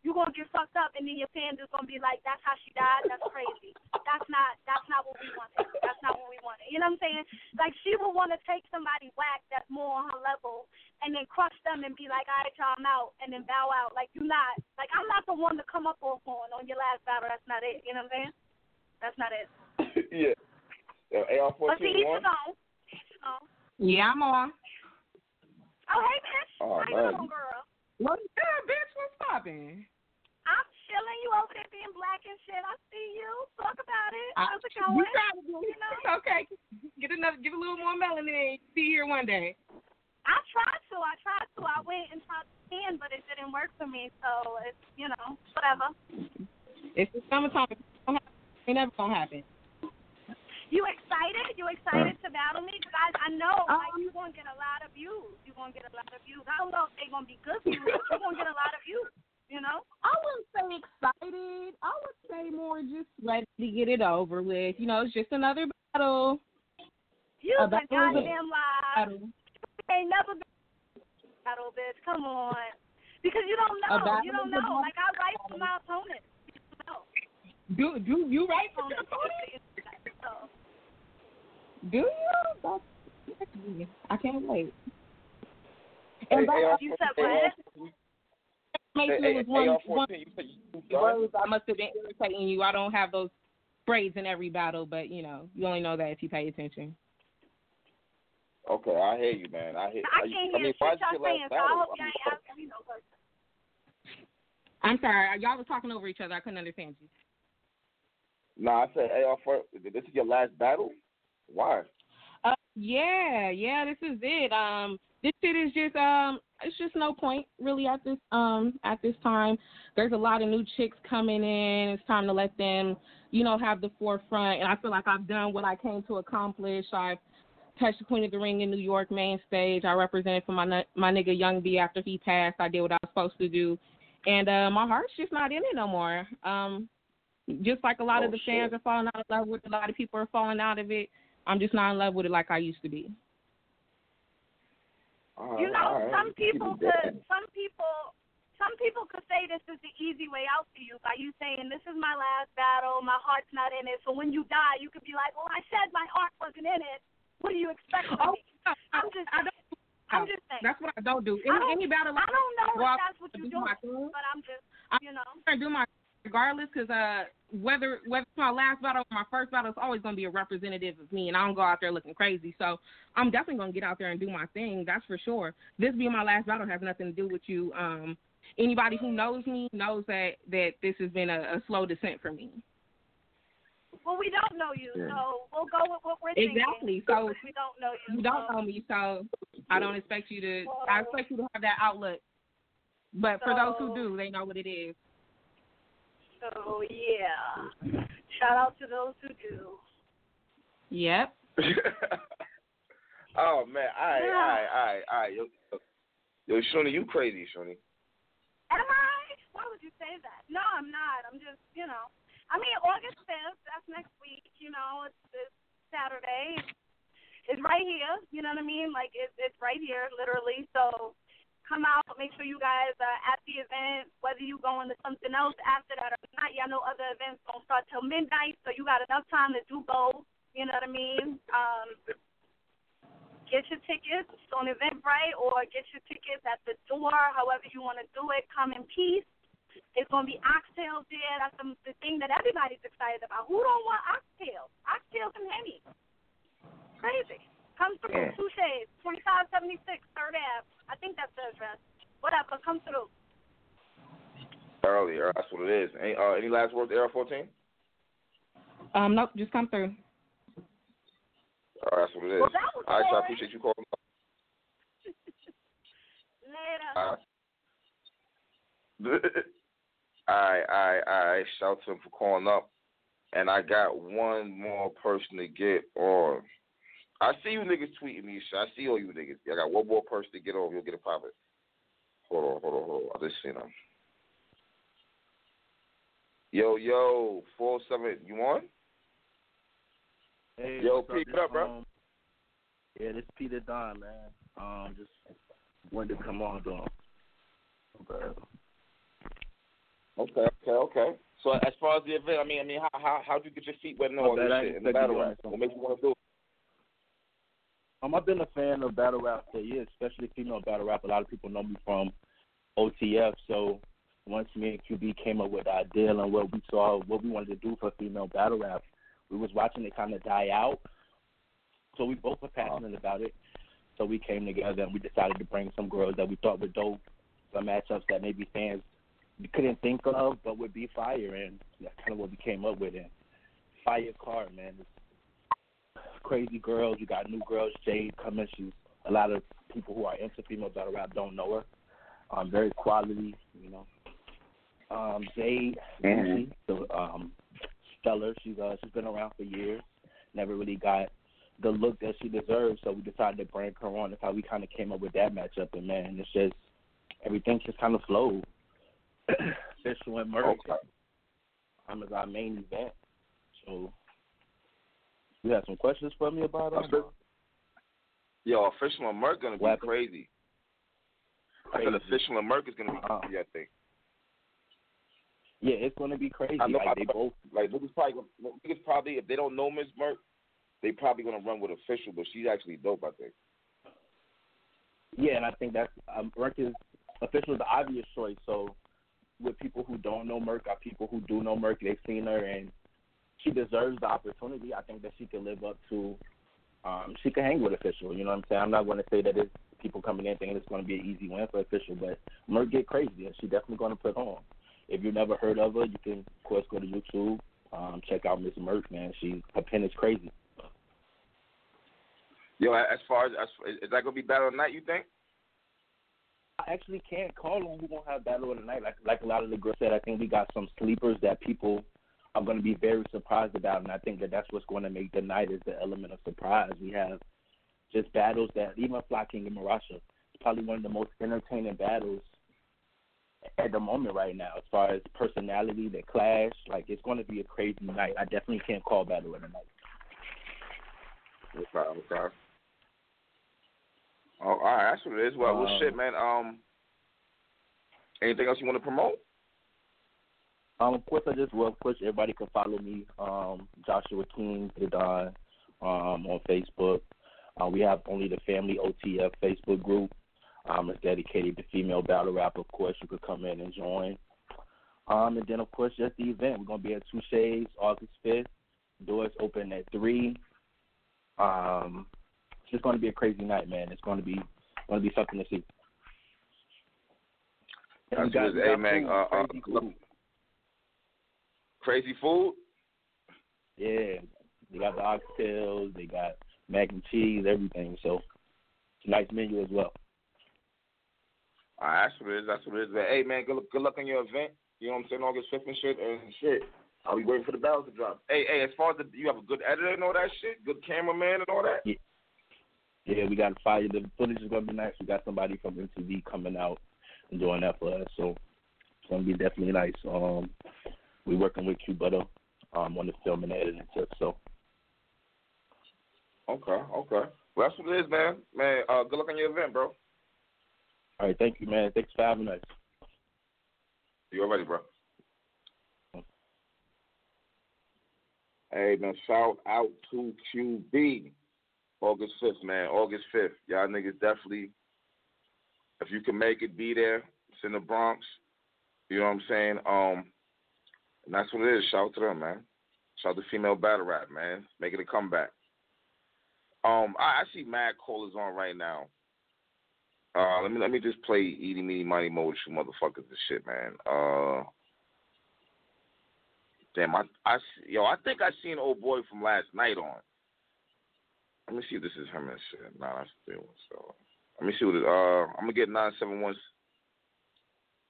you're going to get fucked up and then your fans is going to be like, that's how she died? That's crazy. That's not what we wanted. That's not what we wanted. You know what I'm saying? Like, she would want to take somebody whack that's more on her level and then crush them and be like, all right, y'all, I'm out, and then bow out. Like, you're not. Like, I'm not the one to come up on your last battle. That's not it. You know what I'm saying? That's not it. Yeah. AR-14 but see, he's on. Yeah, I'm on. Oh, hey, bitch. How you doing, girl? What's good, bitch? What's poppin'? I'm chilling. You over there being black and shit. I see you. Talk about it. How's it going? You know? It's okay. Give a little more melanin. Be here one day. I tried to. I went and tried to tan, but it didn't work for me. So, it's, you know, whatever. It's the summertime. It never gonna happen. You excited? You excited to battle me? Because I know like you're going to get a lot of views. You're going to get a lot of views. I don't know if they're going to be good views, but you're going to get a lot of views, you know? I wouldn't say excited. I would say more just ready to get it over with. You know, it's just another battle. You a goddamn lie. Ain't never been a battle, bitch. Come on. Because you don't know. You don't know. Like, I write for my opponent. You don't know. Do you write for your opponent? So. Do you? I can't wait. And you said what? I must have been irritating you. I don't have those braids in every battle, but you know, you only know that if you pay attention. Okay, I hear you, man. I can't hear what y'all saying, so I hope y'all ain't asking me no question. I'm sorry, y'all was talking over each other. I couldn't understand you. Nah, I said, this is your last battle? Why? Yeah, this is it. This shit is just it's just no point really at this time. There's a lot of new chicks coming in. It's time to let them you know, have the forefront. And I feel like I've done what I came to accomplish. I've touched the Queen of the Ring in New York main stage. I represented for my nigga Young B after he passed. I did what I was supposed to do. And my heart's just not in it no more. Just like a lot of the fans are falling out of love with it, a lot of people are falling out of it. I'm just not in love with it like I used to be. You know, some people could say this is the easy way out for you by you saying, this is my last battle, my heart's not in it. So when you die, you could be like, well, I said my heart wasn't in it. What do you expect from me? I'm just saying. That's what I don't do. Any battle, I don't know if that's what you're doing, but I'm just, you know. I'm going to do my regardless, because whether it's my last battle or my first battle, it's always going to be a representative of me, and I don't go out there looking crazy. So I'm definitely going to get out there and do my thing, that's for sure. This being my last battle has nothing to do with you. Anybody who knows me knows that this has been a slow descent for me. Well, we don't know you, so we'll go with what we're thinking. Exactly. So we don't know you. You don't know me, so I don't expect you to. Well, I expect you to have that outlook. But for those who do, they know what it is. So yeah, shout out to those who do. Yep. Oh man, all right. Yo, Shuni, you crazy, Shuni. Am I? Why would you say that? No, I'm not. I'm just, you know. I mean, August 5th, that's next week, you know. It's Saturday. It's right here, you know what I mean? Like, it's right here, literally. So come out. Make sure you guys are at the event, whether you going to something else after that or not. Y'all know other events don't start till midnight, so you got enough time to do both, you know what I mean? Get your tickets on Eventbrite or get your tickets at the door, however you want to do it. Come in peace. It's going to be oxtails there. That's the thing that everybody's excited about. Who don't want oxtails? Oxtails and Henny. Crazy. Come through. Touché, 2576 3rd Ave. I think that's the address. Whatever. Come through. Earlier. That's what it is. Any last words, AR-14? Nope. Just come through. All right, that's what it is. Well, all right, so I appreciate you calling up. Later. All right. Shout to him for calling up. And I got one more person to get on. I see you niggas tweeting me. I see all you niggas. I got one more person to get on. You'll get a pop it. Hold on. I just seen him. Yo, 407. You on? Hey, yo, pick it up, bro. Yeah, this is Peter Don, man. Just wanted to come on, dog. Okay. So as far as the event, I mean, how'd you get your feet wet and all that shit in the battle rap? What makes you want to do it? I've been a fan of battle rap for years, especially female battle rap. A lot of people know me from OTF. So once me and Qb came up with the idea and what we saw, what we wanted to do for female battle rap. We was watching it kind of die out, so we both were passionate about it. So we came together and we decided to bring some girls that we thought were dope, some matchups that maybe fans couldn't think of, but would be fire, and that's kind of what we came up with. And fire card, man, it's crazy girls. You got new girls, Jade coming. She's a lot of people who are into female battle rap don't know her. Very quality, you know. Jade, Stellar. She's been around for years, never really got the look that she deserves, so we decided to bring her on. That's how we kind of came up with that matchup, and man, it's just everything just kind of flowed. Official and Murder. Is our main event. So, you have some questions for me about it? Yo, Official and Murder going to be crazy. I said Official and Murder is going to be crazy, I think. Yeah, it's going to be crazy. Niggas probably, if they don't know Miss Merck, they probably going to run with Official, but she's actually dope, I think. Yeah, and I think that's Merck is Official is the obvious choice. So with people who don't know Merck, or people who do know Merck, they've seen her, and she deserves the opportunity. I think that she can live up to. She can hang with Official. You know what I'm saying? I'm not going to say that it's people coming in thinking it's going to be an easy win for Official, but Merck get crazy, and she's definitely going to put on. If you've never heard of her, you can, of course, go to YouTube, check out Miss Merck, man. Her pen is crazy. Yo, as far as is that going to be battle of the night, you think? I actually can't call on who's going to have battle of the night. Like a lot of the girls said, I think we got some sleepers that people I'm going to be very surprised about. And I think that that's what's going to make the night is the element of surprise. We have just battles that even Fly King and Marasha is probably one of the most entertaining battles at the moment right now as far as personality, the clash. Like, it's going to be a crazy night. I definitely can't call battle of the night. Okay. Oh, all right, that's what it is. Well, shit, man. Anything else you want to promote? Of course, I just will push. Everybody can follow me, Joshua King, Peter Don, on Facebook. We have Only the Family OTF Facebook group. It's dedicated to female battle rap. Of course, you could come in and join. And then, of course, just the event. We're going to be at Touché's August 5th. Doors open at 3. It's just going to be a crazy night, man. It's going to be something to see. That's good. Hey, man, crazy food? Yeah. They got the oxtails. They got mac and cheese, everything. So it's a nice menu as well. All right, that's what it is. That's what it is. But, hey, man, good luck on your event. You know what I'm saying? August 5th and shit. I'll be waiting for the battles to drop. Hey, as far as you have a good editor and all that shit? Good cameraman and all that? Yeah, we got fire. The footage is going to be nice. We got somebody from MTV coming out and doing that for us. So it's going to be definitely nice. We're working with Qb on the film and the editing tip. So. Okay. Well, that's what it is, man. Man, good luck on your event, bro. All right, thank you, man. Thanks for having us. You already, bro. Hey, man, shout out to Qb. August 5th, man. August 5th. Y'all niggas definitely, if you can make it, be there. It's in the Bronx. You know what I'm saying? And that's what it is. Shout out to them, man. Shout out to female battle rap, man. Make it a comeback. I see mad callers on right now. Let me just play Eaty Meaty Mighty Mo with you motherfuckers and shit, man. Damn, I think I seen old boy from last night on. Let me see if this is him and shit. Nah, that's the one. So let me see what it. I'm gonna get 971.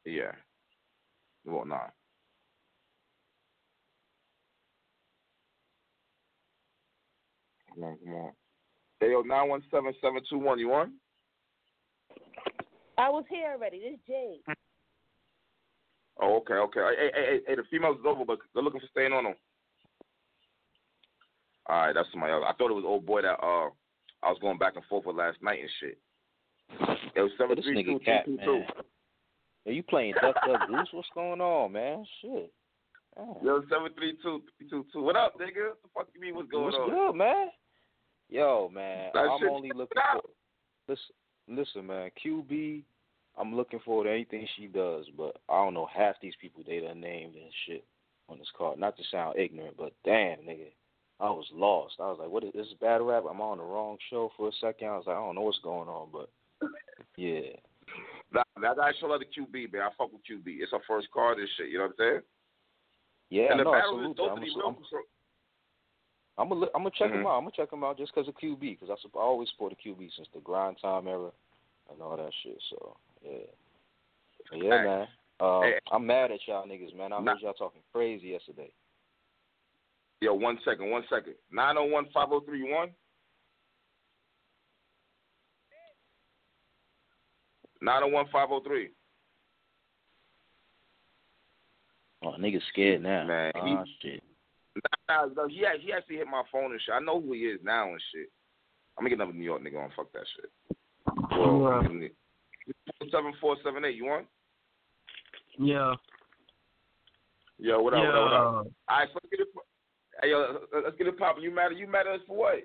Yeah. Well, nah. Come on. Hey, yo, 917721. You on? I was here already. This is Jade. Oh, okay. Hey, the females is over, but they're looking for staying on them. All right, that's somebody else. I thought it was old boy that I was going back and forth with last night and shit. It was 73222. Are you playing Duck Duck Goose? What's going on, man? Shit. Oh. Yo, 73222. What up, nigga? What the fuck you mean? What's going on? What's good, man? Yo, man. I'm only looking for. Listen, man. Qb. I'm looking forward to anything she does, but I don't know half these people they done named and shit on this card. Not to sound ignorant, but damn, nigga. I was lost. I was like, what is this battle rap? I'm on the wrong show for a second. I was like, I don't know what's going on, but yeah. That guy should love the Qb, man. I fuck with Qb. It's her first card and shit, you know what I'm saying? Yeah, and the battle is dope to be real. I'm going to check him out. I'm going to check him out just because of Qb, because I always supported Qb since the Grind Time era and all that shit, so yeah, man. I'm mad at y'all niggas, man. I heard y'all talking crazy yesterday. Yo, one second. 9015031. 9015031. Oh, niggas scared now, man. Shit. Nah, he actually hit my phone and shit. I know who he is now and shit. I'm gonna get another New York nigga on. Fuck that shit. Well, 7478, you on? Yeah. Yo, what up? All right, so let's get it. Hey, yo, let's get it poppin'. You mad at us for what?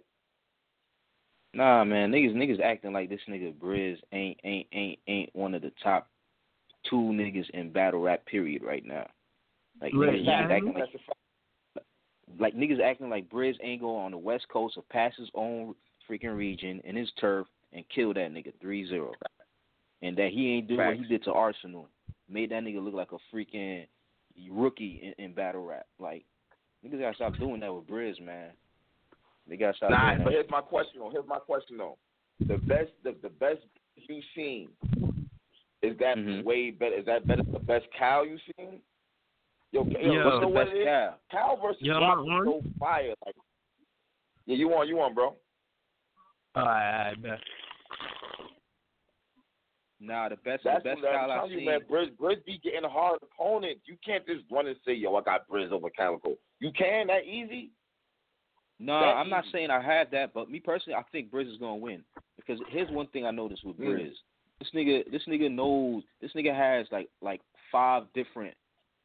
Nah, man, niggas acting like this nigga Briz ain't one of the top two niggas in battle rap period right now. Like niggas acting like Briz ain't go on the West Coast or pass his own freaking region in his turf and kill that nigga 3-0. And that he ain't do what he did to Arsenal. Made that nigga look like a freaking rookie in battle rap. Like, niggas gotta stop doing that with Briz, man. They gotta stop doing that. But here's my question though. The best you seen, is that way better? Is that better than the best Cal you seen? Yo, what's the best Cal? Cal versus Rock was so fire. Like, yeah, you on, bro? I bet. Nah, the best Cal I've seen. Man, Briz be getting hard opponents. You can't just run and say, yo, I got Briz over Calico. You can? That easy? Nah, I'm not saying I have that, but me personally, I think Briz is going to win. Because here's one thing I noticed with Briz. This nigga has like five different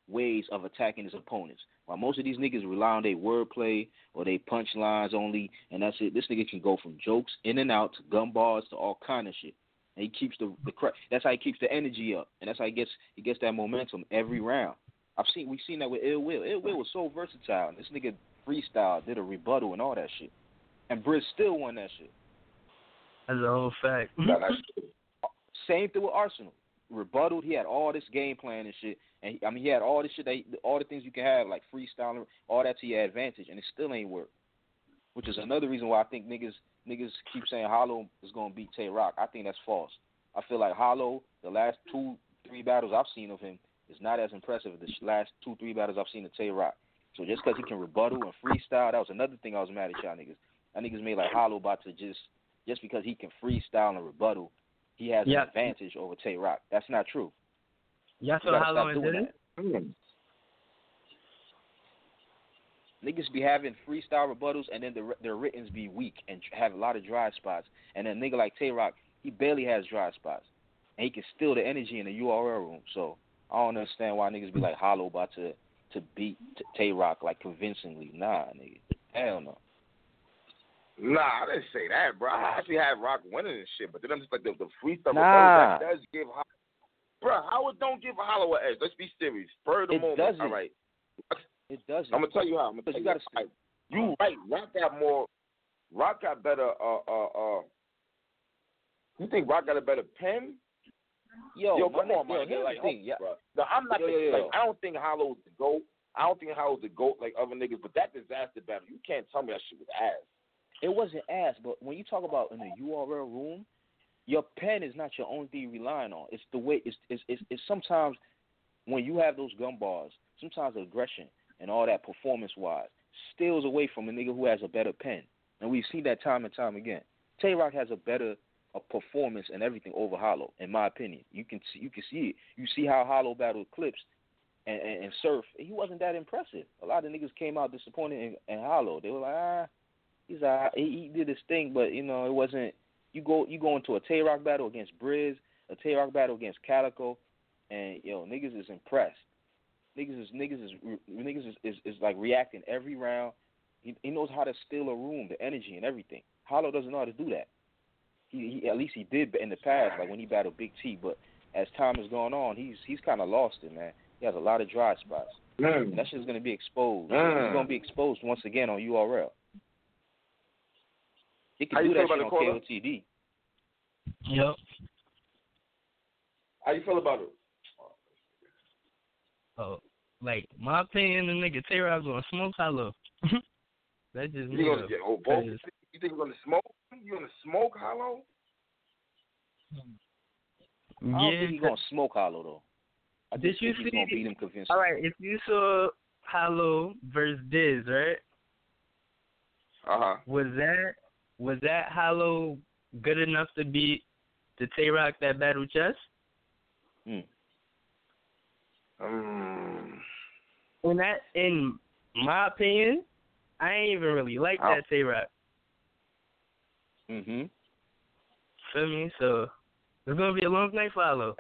ways of attacking his opponents. While most of these niggas rely on their wordplay or their punchlines only, and that's it. This nigga can go from jokes in and out to gun bars to all kind of shit. And he keeps that's how he keeps the energy up, and that's how he gets that momentum every round. We've seen that with Ill Will. Ill Will was so versatile. And this nigga freestyle, did a rebuttal and all that shit, and Briz still won that shit. That's a whole fact. Same thing with Arsenal. Rebuttaled. He had all this game plan and shit, and he had all this shit all the things you can have, like freestyling, all that to your advantage, and it still ain't work. Which is another reason why I think niggas keep saying Hollow is gonna beat Tay Rock. I think that's false. I feel like Hollow, the last 2-3 battles I've seen of him, is not as impressive as the last 2-3 battles I've seen of Tay Rock. So just because he can rebuttal and freestyle, that was another thing I was mad at y'all niggas. That niggas made like Hollow about to just because he can freestyle and rebuttal, he has an advantage over Tay Rock. That's not true. Y'all saw Hollow and did it? Niggas be having freestyle rebuttals, and then their writtens be weak and have a lot of dry spots. And a nigga like Tay Rock, he barely has dry spots. And he can steal the energy in the URL room. So I don't understand why niggas be like Hollow about to beat Tay Rock like convincingly. Nah, nigga. Hell no. Nah, I didn't say that, bro. I actually had Rock winning and shit, but then I'm just like the freestyle rebuttals, that does give Hollow. Bro, Howard don't give Hollow an edge. Let's be serious. Spur the moment. Doesn't. All right. It doesn't. I'm gonna tell you how. I'm gonna tell you. You right. Rock got better. You think Rock got a better pen? Yo come on, man. I don't think Hollow's the GOAT. I don't think Hollow's the GOAT like other niggas. But that disaster battle, you can't tell me that shit was ass. It wasn't ass, but when you talk about in the URL room, your pen is not your only thing you're relying on. It's the way. It's sometimes when you have those gun bars, sometimes aggression and all that performance-wise steals away from a nigga who has a better pen. And we've seen that time and time again. Tay Rock has a better performance and everything over Hollow, in my opinion. You can see it. You see how Hollow battled Clips and Surf. He wasn't that impressive. A lot of niggas came out disappointed in Hollow. They were like, he did his thing, but, you know, it wasn't. You go into a Tay Rock battle against Briz, a Tay Rock battle against Calico, and, yo, niggas is impressed. Niggas is like reacting every round. He knows how to steal a room, the energy and everything. Hollow doesn't know how to do that. He at least he did in the past, like when he battled Big T. But as time has gone on, he's kind of lost it, man. He has a lot of dry spots. And that shit's gonna be exposed. It's gonna be exposed once again on URL. He can do that shit on KOTD. Yep. How you feel about it? Oh. Like, my opinion, the nigga Tay Rock gonna smoke Hollow. That's just me. You think he's gonna smoke? You gonna smoke Hollow? Yeah. I don't think he's gonna smoke Hollow though. I just think he's gonna beat him convincingly. All right, if you saw Hollow versus Diz, right? Uh huh. Was that Hollow good enough to beat the Tay Rock that battle chess? And that, in my opinion, I ain't even really like that Tay Rock. Mhm. Feel me? So it's gonna be a long night for Hollow.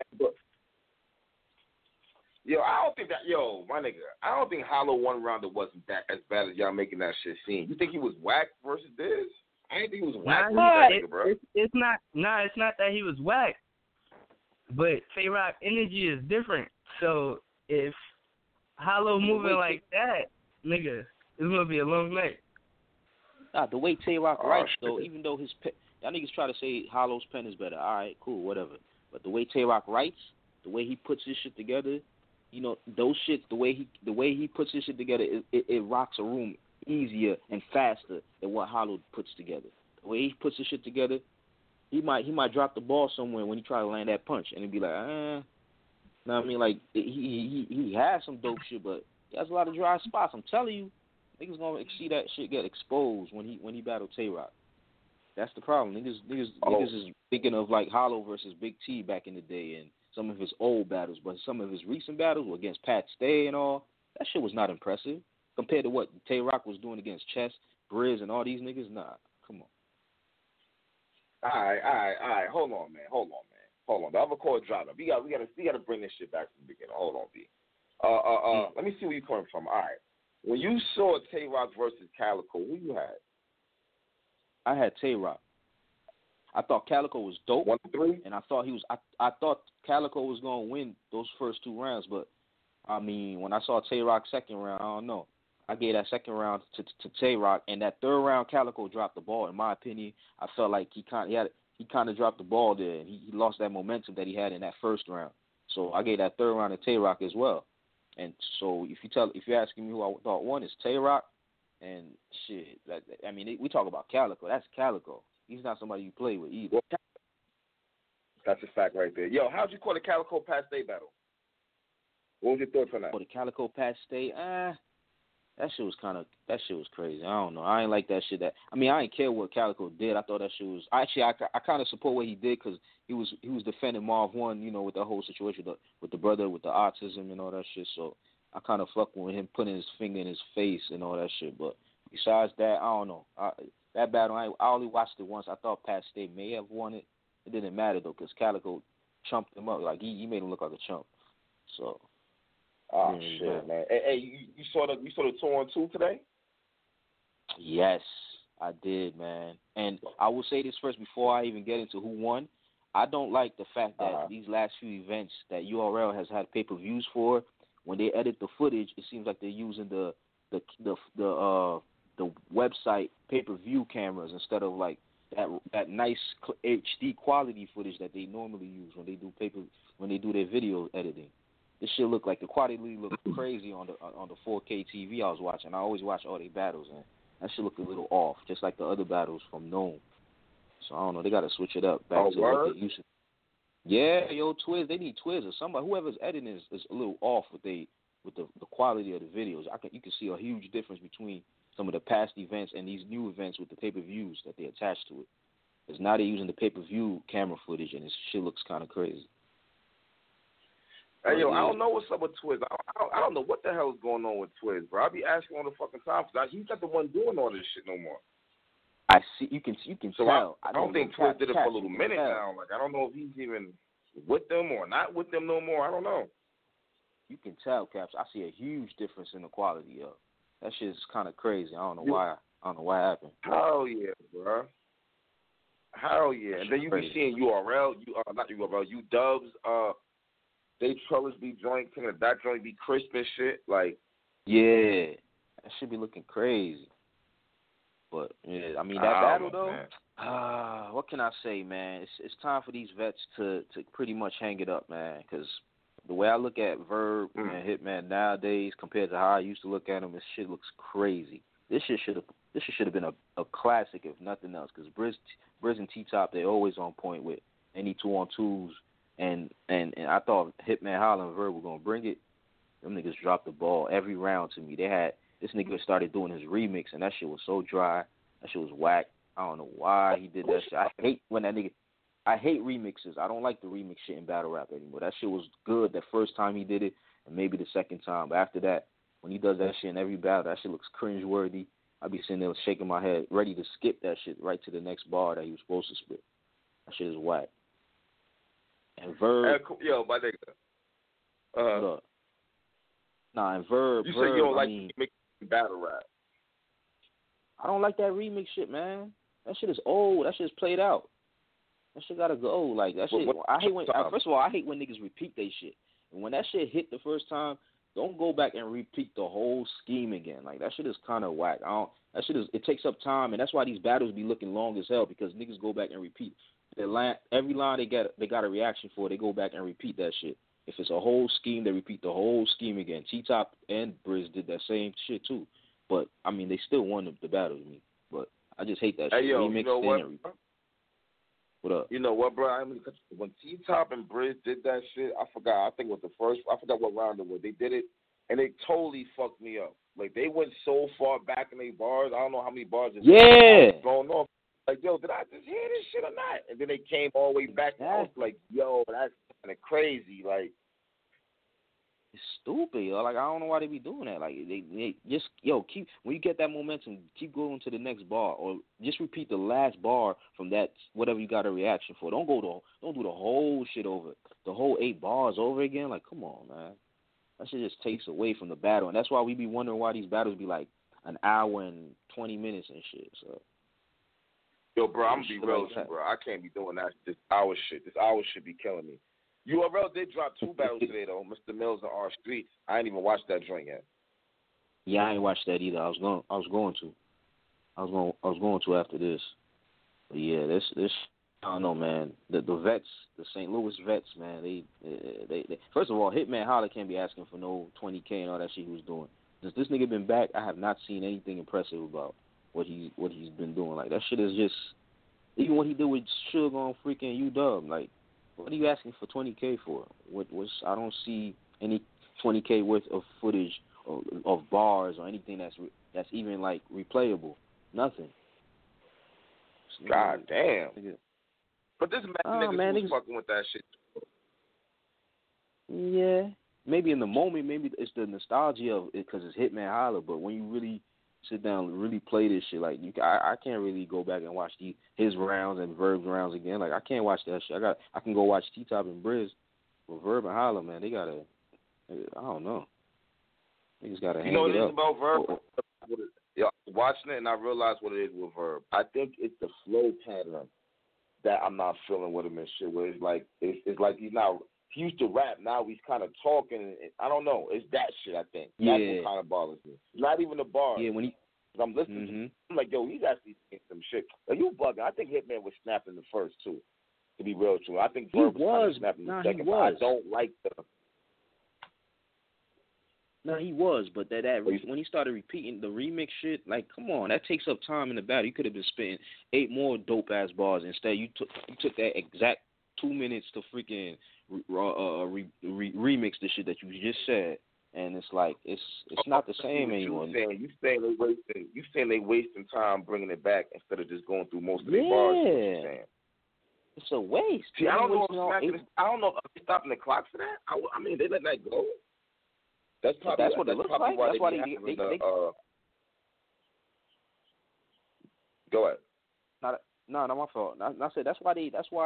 Yo, I don't think that. Yo, my nigga, I don't think Hollow one rounder wasn't that as bad as y'all making that shit seem. You think he was whack versus this? I didn't think he was whack. It's not that he was whack, but Tay Rock energy is different. So if Hollow moving like that, nigga, it's gonna be a long night. Nah, the way Tay Rock writes, though, even though his pen, y'all niggas try to say Hollow's pen is better. All right, cool, whatever. But the way Tay Rock writes, the way he puts his shit together, you know, those shits, the way he puts his shit together, it rocks a room easier and faster than what Hollow puts together. The way he puts his shit together, he might drop the ball somewhere when he try to land that punch, and it'd be like, Know what I mean, like he has some dope shit, but That's a lot of dry spots. I'm telling you, niggas gonna see that shit get exposed when he battled Tay-Rock. That's the problem. Niggas is thinking of like Hollow versus Big T back in the day and some of his old battles, but some of his recent battles were against Pat Stay and all. That shit was not impressive compared to what Tay-Rock was doing against Chess, Briz, and all these niggas. Nah, come on. All right. Hold on, man. The other call dropped. We gotta bring this shit back from the beginning. Hold on, B. Let me see where you're coming from. All right. When you saw Tay-Rock versus Calico, who you had? I had Tay-Rock. I thought Calico was dope. 1-3? And I thought he was. I thought Calico was gonna win those first two rounds, but I mean, when I saw Tay-Rock's second round, I don't know. I gave that second round to Tay-Rock, and that third round, Calico dropped the ball. In my opinion, I felt like he kind of dropped the ball there, and he lost that momentum that he had in that first round. So I gave that third round to Tay-Rock as well. And so if you're asking me who I thought won, it's Tay-Rock, and shit. We talk about Calico. That's Calico. He's not somebody you play with either. That's a fact right there. Yo, how'd you call the Calico Pat Stay battle? What was your thoughts on that? For the Calico Pat Stay, that shit was crazy. I don't know. I ain't like that shit. I ain't care what Calico did. I thought that shit was actually. I kind of support what he did because he was defending Marv One, you know, with the whole situation with the brother with the autism and all that shit. So I kind of fuck with him putting his finger in his face and all that shit. But besides that, I don't know. That battle, I only watched it once. I thought Pat Stay may have won it. It didn't matter though because Calico chumped him up. Like he made him look like a chump. So. Oh shit, man! Hey, you saw the 2-on-2 today? Yes, I did, man. And I will say this first before I even get into who won. I don't like the fact that these last few events that URL has had pay-per-views for, when they edit the footage, it seems like they're using the website pay-per-view cameras instead of like that nice HD quality footage that they normally use when they do their video editing. This shit looked like the quality looked crazy on the 4K TV I was watching. I always watch all their battles, and that shit looked a little off, just like the other battles from Gnome. So I don't know. They got to switch it up back to what they used to. Yeah, yo, Twiz. They need Twiz or somebody. Whoever's editing is a little off with the quality of the videos. You can see a huge difference between some of the past events and these new events with the pay-per-views that they attach to it. Because now they're using the pay-per-view camera footage, and this shit looks kind of crazy. Hey, yo, I don't know what's up with Twiz. I don't know what the hell is going on with Twiz, bro. I be asking all the fucking time because he's not the one doing all this shit no more. I see. You can so tell. I don't think Twiz did it for a little minute now. Like I don't know if he's even with them or not with them no more. I don't know. You can tell, Caps. I see a huge difference in the quality of that shit. Is kind of crazy. I don't know why. I don't know why it happened. Hell yeah, bro. Hell yeah. And then you be seeing URL. Not URL. UDubs. They colors be joint, that joint be crisp and shit. Like, yeah, that should be looking crazy. But yeah, I mean that battle though. What can I say, man? It's time for these vets to pretty much hang it up, man. Because the way I look at Verb and Hitman nowadays compared to how I used to look at them, this shit looks crazy. This shit should have been a classic if nothing else. Because Briz and T Top, they always on point with any 2-on-2s. And I thought Hitman Holland and Verb were gonna bring it. Them niggas dropped the ball every round to me. They had this nigga started doing his remix and that shit was so dry. That shit was whack. I don't know why he did that shit. I hate remixes. I don't like the remix shit in battle rap anymore. That shit was good the first time he did it and maybe the second time. But after that, when he does that shit in every battle, that shit looks cringeworthy. I be sitting there shaking my head, ready to skip that shit right to the next bar that he was supposed to spit. That shit is whack. And Verb, yo, my nigga. Look. Nah, and Verb. You say you don't like battle rap. I don't like that remix shit, man. That shit is old. That shit's played out. That shit gotta go. Like that shit. First of all, I hate when niggas repeat they shit. And when that shit hit the first time, don't go back and repeat the whole scheme again. Like that shit is kind of whack. It takes up time, and that's why these battles be looking long as hell because niggas go back and repeat. Every line they got a reaction for, they go back and repeat that shit. If it's a whole scheme, they repeat the whole scheme again. T-Top and Briz did that same shit, too. But, I mean, they still won the battle to me. But I just hate that shit. Hey, yo, what up? You know what, bro? I mean, when T-Top and Briz did that shit, I forgot. I think it was the first. I forgot what round it was. They did it. and they totally fucked me up. Like, they went so far back in their bars. I don't know how many bars. Yeah. Blown off. Like, yo, did I just hear this shit or not? And then they came all the way back. And I was like, yo, that's kind of crazy. Like, it's stupid, yo. Like, I don't know why they be doing that. Like, they just, yo, keep, when you get that momentum, keep going to the next bar, or just repeat the last bar from that, whatever you got a reaction for. Don't do the whole shit over, the whole 8 bars over again. Like, come on, man. That shit just takes away from the battle, and that's why we be wondering why these battles be like an hour and 20 minutes and shit. So, yo, bro, I'm gonna be real with you, bro. I can't be doing that. This hour shit. This hour shit be killing me. URL did drop 2 battles today though, Mr. Mills and R Street. I ain't even watched that joint yet. Yeah, I ain't watched that either. I was going to after this. But yeah, this. I don't know, man. The vets, the St. Louis vets, man. They first of all, Hitman Holler can't be asking for no 20K and all that shit he was doing. Since this nigga been back, I have not seen anything impressive about what he's been doing. Like, that shit is just, even what he did with Suge on freaking U-Dub. Like, what are you asking for 20K for? I don't see any 20K worth of footage of bars or anything that's even like replayable. Nothing. God damn. But this nigga was fucking with that shit. Yeah. Maybe in the moment, maybe it's the nostalgia of it because it's Hitman Holler, but when you really sit down and really play this shit, like, I can't really go back and watch his rounds and Verb's rounds again. Like, I can't watch that shit. I can go watch T-Top and Briz, but Verb and Holler, man, they gotta, I don't know. They just gotta hang it up. You know what it is about Verb? Watching it and I realized what it is with Verb. I think it's the flow pattern that I'm not feeling with him and shit. Where it's like he's not. He used to rap. Now he's kind of talking. And I don't know. It's that shit. I think that's what kind of bothers me. Not even the bars. Yeah, when he. I'm listening. Mm-hmm. I'm like, yo, he's actually saying some shit. Are you bugging? I think Hitman was snapping the first two. To be real true, I think Verb was kind of snapping the second. But I don't like the. No, he was, but when he started repeating the remix shit, like, come on, that takes up time in the battle. You could have been spitting 8 more dope-ass bars. Instead, you took that exact 2 minutes to freaking remix the shit that you just said, and it's like, it's not the same anymore. You saying they wasting time bringing it back instead of just going through most of the bars. Yeah. It's a waste. See, I don't know if they're stopping the clock for that. I mean, they let that go. That's what it looks like. That's why they go ahead. No, my fault. I said that's why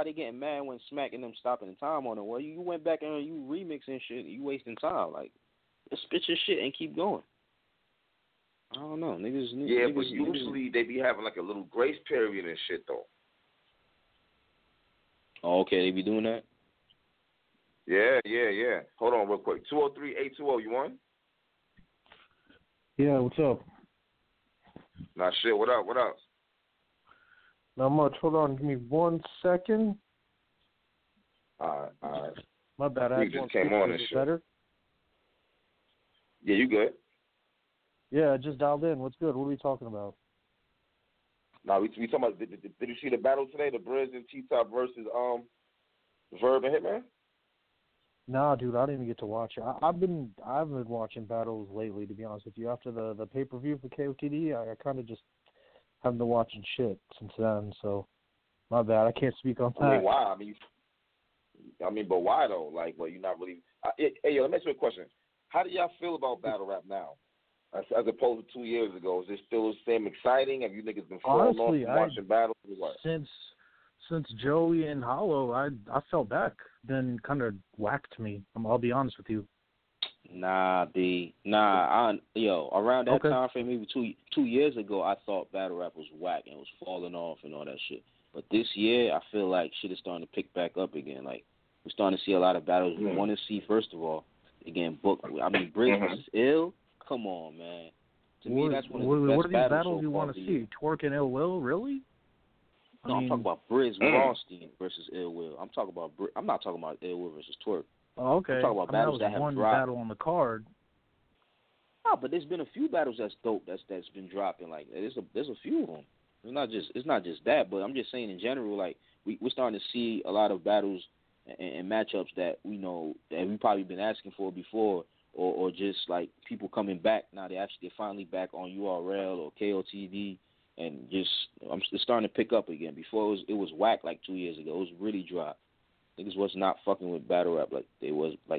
they getting mad when Smack and them stopping the time on it. Well, you went back and you remixing shit. You wasting time. Like, just spit your shit and keep going. I don't know, niggas. Yeah, niggas, but usually they be having like a little grace period and shit though. Oh, okay, they be doing that. Yeah. Hold on real quick. 203-820, you on? Yeah, what's up? Nah, shit, what up? Not much. Hold on, give me 1 second. All right. My bad, I just came on and shit. Better. Yeah, you good? Yeah, I just dialed in. What's good? What are we talking about? Nah, we talking about, did you see the battle today? The Briz and T-Top versus Verb and Hitman? Nah, dude, I didn't even get to watch it. I've been watching battles lately, to be honest with you. After the pay-per-view for KOTD, I kind of just haven't been watching shit since then, so my bad. I can't speak on that. I mean, why? I mean, but why, though? Like, well, you're not really... Hey, yo, let me ask you a question. How do y'all feel about battle rap now? As opposed to 2 years ago, is it still the same exciting? Have you niggas been falling off watching battles? Or what? Since Joey and Hollow, I fell back. Then kind of whacked me. I'll be honest with you. Around that time frame, maybe two years ago, I thought battle rap was whack and it was falling off and all that shit. But this year, I feel like shit is starting to pick back up again. Like, we're starting to see a lot of battles we want to see. First of all, again, booked. I mean, Briz is ill. Come on, man. To me, that's one of the best battles. What are these battles you want to see? Twerk and Ill Will, really? No, I'm talking about Briz Rothstein versus Ill Will. I'm not talking about Ill Will versus Twerk. Oh, okay. I'm talking about battles that have dropped. One battle on the card. No, but there's been a few battles that's dope. That's been dropping. Like, there's a few of them. It's not just that. But I'm just saying in general, like, we're starting to see a lot of battles and matchups that we know that we probably been asking for before or just like people coming back now. They're finally back on URL or KOTD, and it's starting to pick up again. Before it was whack like 2 years ago. It was really dry. Niggas was not fucking with battle rap like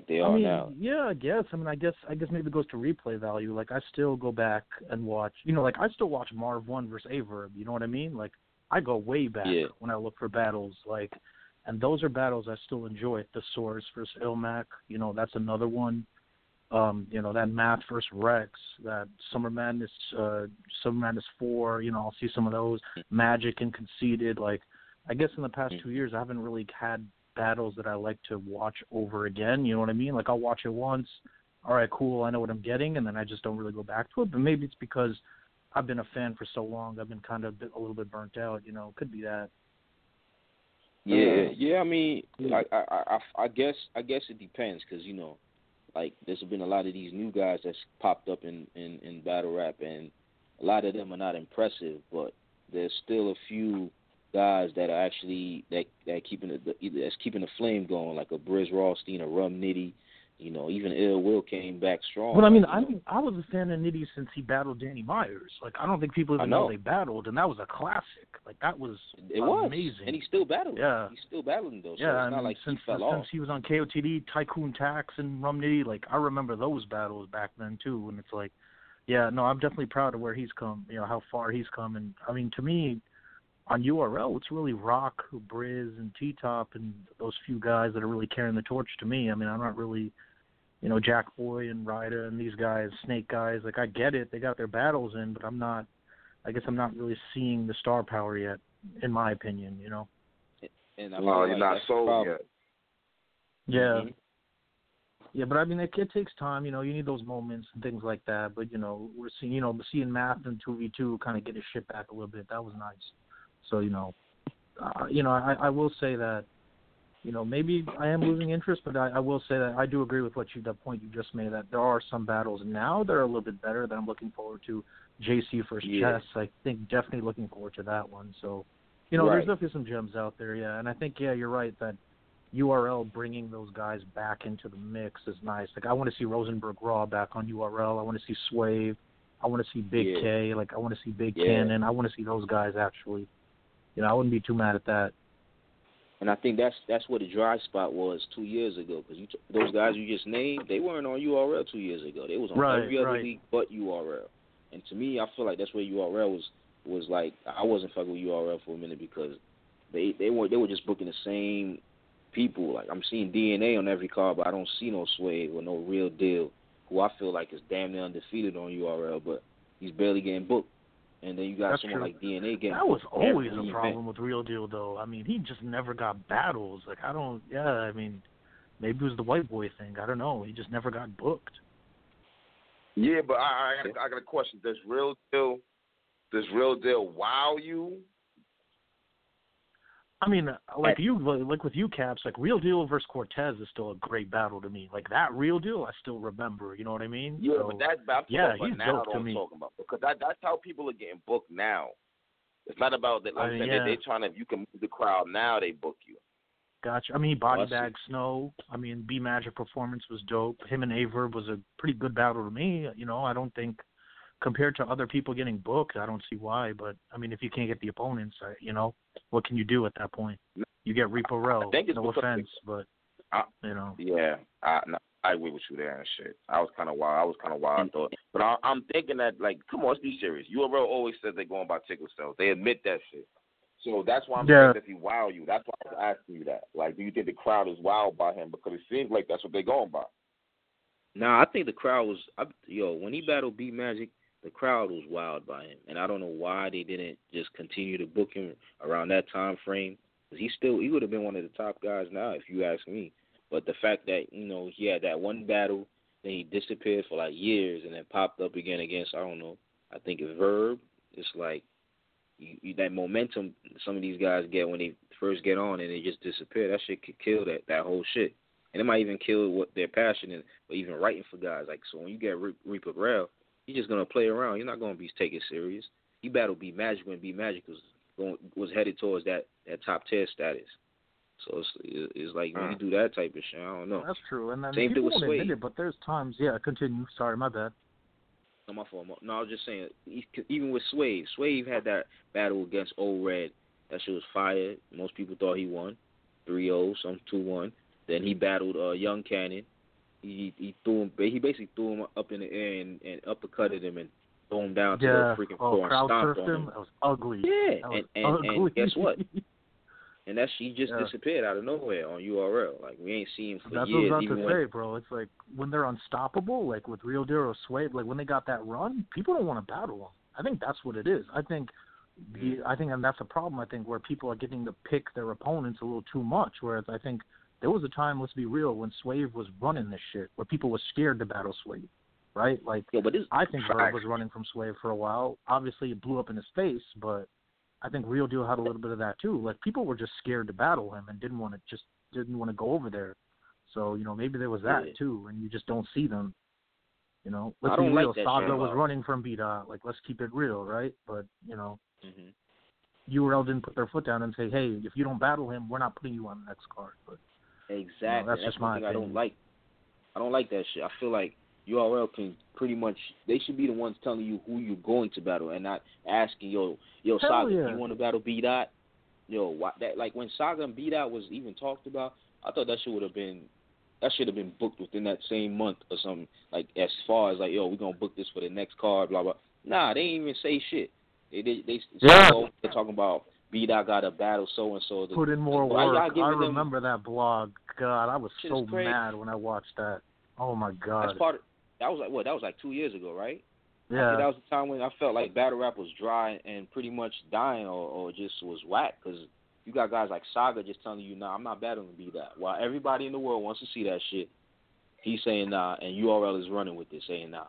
they are now. Yeah, I guess. I guess maybe it goes to replay value. Like I still go back and watch. You know, like I still watch Marv 1 versus Averb. You know what I mean? Like I go way back when I look for battles. Like, and those are battles I still enjoy. The Source versus Ilmac. You know, that's another one. You know, that Math versus Rex, that Summer Madness 4, you know, I'll see some of those, Magic and Conceited. Like, I guess in the past 2 years, I haven't really had battles that I like to watch over again, you know what I mean? Like, I'll watch it once, all right, cool, I know what I'm getting, and then I just don't really go back to it, but maybe it's because I've been a fan for so long, I've been kind of a little bit burnt out, you know, could be that. Yeah, I mean, I guess it depends, because, you know, like, there's been a lot of these new guys that's popped up in battle rap, and a lot of them are not impressive, but there's still a few guys that are actually keeping the flame going, like a Briz Rothstein, a Rum Nitty, you know. Even Ill Will came back strong. But I mean, I was a fan of Nitty since he battled Danny Myers. Like, I don't think people even know they battled, and that was a classic. Like, that was amazing. And he still battled. Yeah, he's still battling though. So yeah, since he was on KOTD, Tycoon Tax and Rum Nitty. Like, I remember those battles back then too. And it's like, yeah, no, I'm definitely proud of where he's come. You know how far he's come. And I mean, to me, on URL, it's really Rock, Briz, and T-Top, and those few guys that are really carrying the torch to me. I mean, I'm not really, you know, Jack Boy and Ryder and these guys, Snake guys. Like, I get it. They got their battles in, but I'm not really seeing the star power yet, in my opinion, you know? And you're not sold yet. Yeah. Mm-hmm. Yeah, but I mean, it takes time. You know, you need those moments and things like that. But, you know, we're seeing, Math and 2v2 kind of get his shit back a little bit. That was nice. So, you know, I will say that, you know, maybe I am losing interest, but I will say that I do agree with that point you just made, that there are some battles now that are a little bit better that I'm looking forward to. JC versus Chess, I think definitely looking forward to that one. So, you know, there's definitely some gems out there, yeah. And I think, you're right, that URL bringing those guys back into the mix is nice. Like, I want to see Rosenberg Raw back on URL. I want to see Swave. I want to see Big K. Like, I want to see Big Cannon. I want to see those guys actually. You know, I wouldn't be too mad at that. And I think that's where the dry spot was 2 years ago, because those guys you just named, they weren't on URL 2 years ago. They was on every other league but URL. And to me, I feel like that's where URL was like, I wasn't fucking with URL for a minute because they were just booking the same people. Like, I'm seeing DNA on every card, but I don't see no Sway or no Real Deal, who I feel like is damn near undefeated on URL, but he's barely getting booked. And then you got like DNA getting... That was always a problem with Real Deal, though. I mean, he just never got battles. Like, maybe it was the white boy thing. I don't know. He just never got booked. Yeah, but I got a question. Does Real Deal wow you? I mean, with you, Caps, like, Real Deal versus Cortez is still a great battle to me. Like, that Real Deal, I still remember. You know what I mean? Yeah, so, but he's dope to me. Talking about, because that's how people are getting booked now. It's not about that. Like, they're trying to, if you can move the crowd now, they book you. Gotcha. I mean, Body Bag Snow. I mean, B Magic performance was dope. Him and Averb was a pretty good battle to me. You know, I don't think, compared to other people getting booked, I don't see why. But, I mean, if you can't get the opponents, you know, what can you do at that point? You get Repo Rel. No offense, but, you know. Yeah, I agree with you there and shit. I was kind of wild, I thought. But I'm thinking that, like, come on, let's be serious. URL always says they're going by tickle sales. They admit that shit. So that's why I'm saying if he wow you. That's why I was asking you that. Like, do you think the crowd is wowed by him? Because it seems like that's what they're going by. Nah, I think the crowd was when he battled B Magic, the crowd was wild by him, and I don't know why they didn't just continue to book him around that time frame. Cause he would have been one of the top guys now, if you ask me. But the fact that, you know, he had that one battle, then he disappeared for like years, and then popped up again against, I don't know, I think Verb. It's like that momentum some of these guys get when they first get on, and they just disappear. That shit could kill that whole shit, and it might even kill what their passion is, or even writing for guys. Like, so when you get Reaper Rail, you're just going to play around. You're not going to be taken serious. He battled B Magic when B Magic was headed towards that top tier status. So it's like when you do that type of shit, I don't know. That's true. And then same thing with Sway. But there's times, continue. Sorry, my bad. No, my fault. No, I was just saying, even with Sway, Sway had that battle against Old Red. That shit was fire. Most people thought he won. 3-0, some 2-1. Then he battled Young Cannon. He threw him. He basically threw him up in the air and uppercutted him and threw him down to the freaking floor and stomped on him. That was ugly. Yeah, and guess what? And that she just disappeared out of nowhere on URL. Like, we ain't seen him for years. That's what I was about to say, bro. It's like, when they're unstoppable, like with Real Deal or Sway, like when they got that run, people don't want to battle them. I think that's what it is. And that's a problem, I think, where people are getting to pick their opponents a little too much. Whereas I think there was a time, let's be real, when Swave was running this shit, where people were scared to battle Swave, right? Like, I think Verb was running from Swave for a while. Obviously, it blew up in his face, but I think Real Deal had a little bit of that too. Like, people were just scared to battle him and didn't want to go over there. So, maybe there was that too, and you just don't see them. Let's be real. Saga was running from B-Dot. Like, let's keep it real, right? But URL didn't put their foot down and say, "Hey, if you don't battle him, we're not putting you on the next card." But exactly, that's just my thing. I don't like that shit. I feel like URL can pretty much, they should be the ones telling you who you're going to battle and not asking, yo, Saga, you want to battle B-Dot? Yo, what? That, like, when Saga and B-Dot was even talked about, I thought that shit would have been, that should have been booked within that same month or something. Like, as far as, like, yo, we're going to book this for the next card, blah, blah. Nah, they ain't even say shit. They're talking about B-Dot got to battle so-and-so. Put in more work. I remember that blog. God, I was so mad when I watched that. Oh, my God. That was like 2 years ago, right? Yeah. I mean, that was the time when I felt like battle rap was dry and pretty much dying or just was whack, because you got guys like Saga just telling you, nah, I'm not battling B-Dot. While everybody in the world wants to see that shit, he's saying nah, and URL is running with it, saying nah.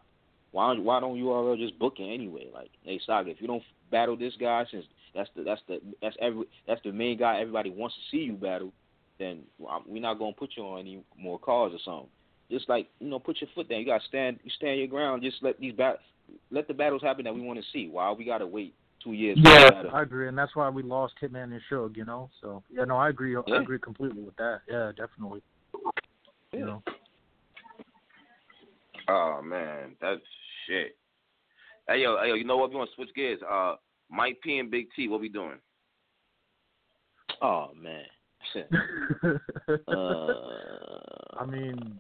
Why don't URL just book it anyway? Like, hey, Saga, if you don't battle this guy, since that's the main guy everybody wants to see you battle, then we're not going to put you on any more cards or something. Just like, put your foot down. You got to stand your ground. Just let the battles happen that we want to see. Why we got to wait 2 years? Yeah, I agree, and that's why we lost Hitman and Shug, So, I agree. I agree completely with that. Yeah, definitely. Yeah. Oh, man, that's shit. Hey, yo, you know what? We want to switch gears. Mike P and Big T, what we doing? Oh, man. I mean,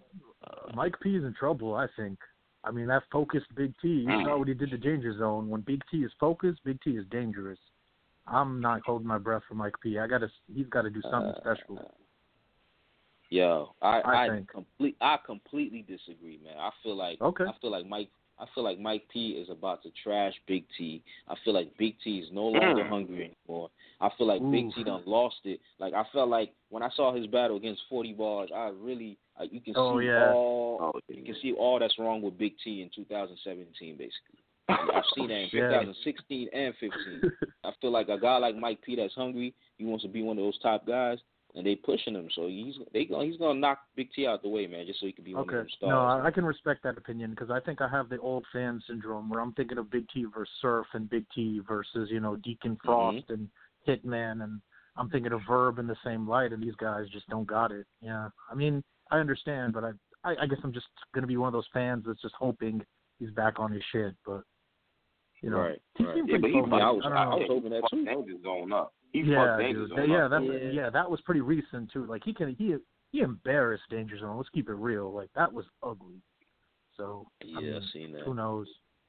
Mike P is in trouble, I think. I mean, that focused Big T, you saw what he did to Danger Zone. When Big T is focused, Big T is dangerous. I'm not holding my breath for Mike P. He's got to do something special. Yo, I completely disagree, man. I feel like Mike P is about to trash Big T. I feel like Big T is no longer hungry anymore. I feel like Big T done lost it. Like, I felt like when I saw his battle against 40 Bars, I really you can see all that's wrong with Big T in 2017, basically. I've seen that in 2016 and 15. I feel like a guy like Mike P that's hungry, he wants to be one of those top guys, and they pushing him, so he's going to knock Big T out the way, man, just so he can be one of them stars. No, I can respect that opinion, because I think I have the old fan syndrome where I'm thinking of Big T versus Surf and Big T versus, Deacon Frost and Hitman, and I'm thinking of Verb in the same light, and these guys just don't got it. Yeah, I mean, I understand, but I guess I'm just going to be one of those fans that's just hoping he's back on his shit, but, Right. I was hoping that too. Danger Zone up. That was pretty recent too. Like, he embarrassed Danger Zone. Let's keep it real. Like, that was ugly. So I mean, I've seen that. Who knows?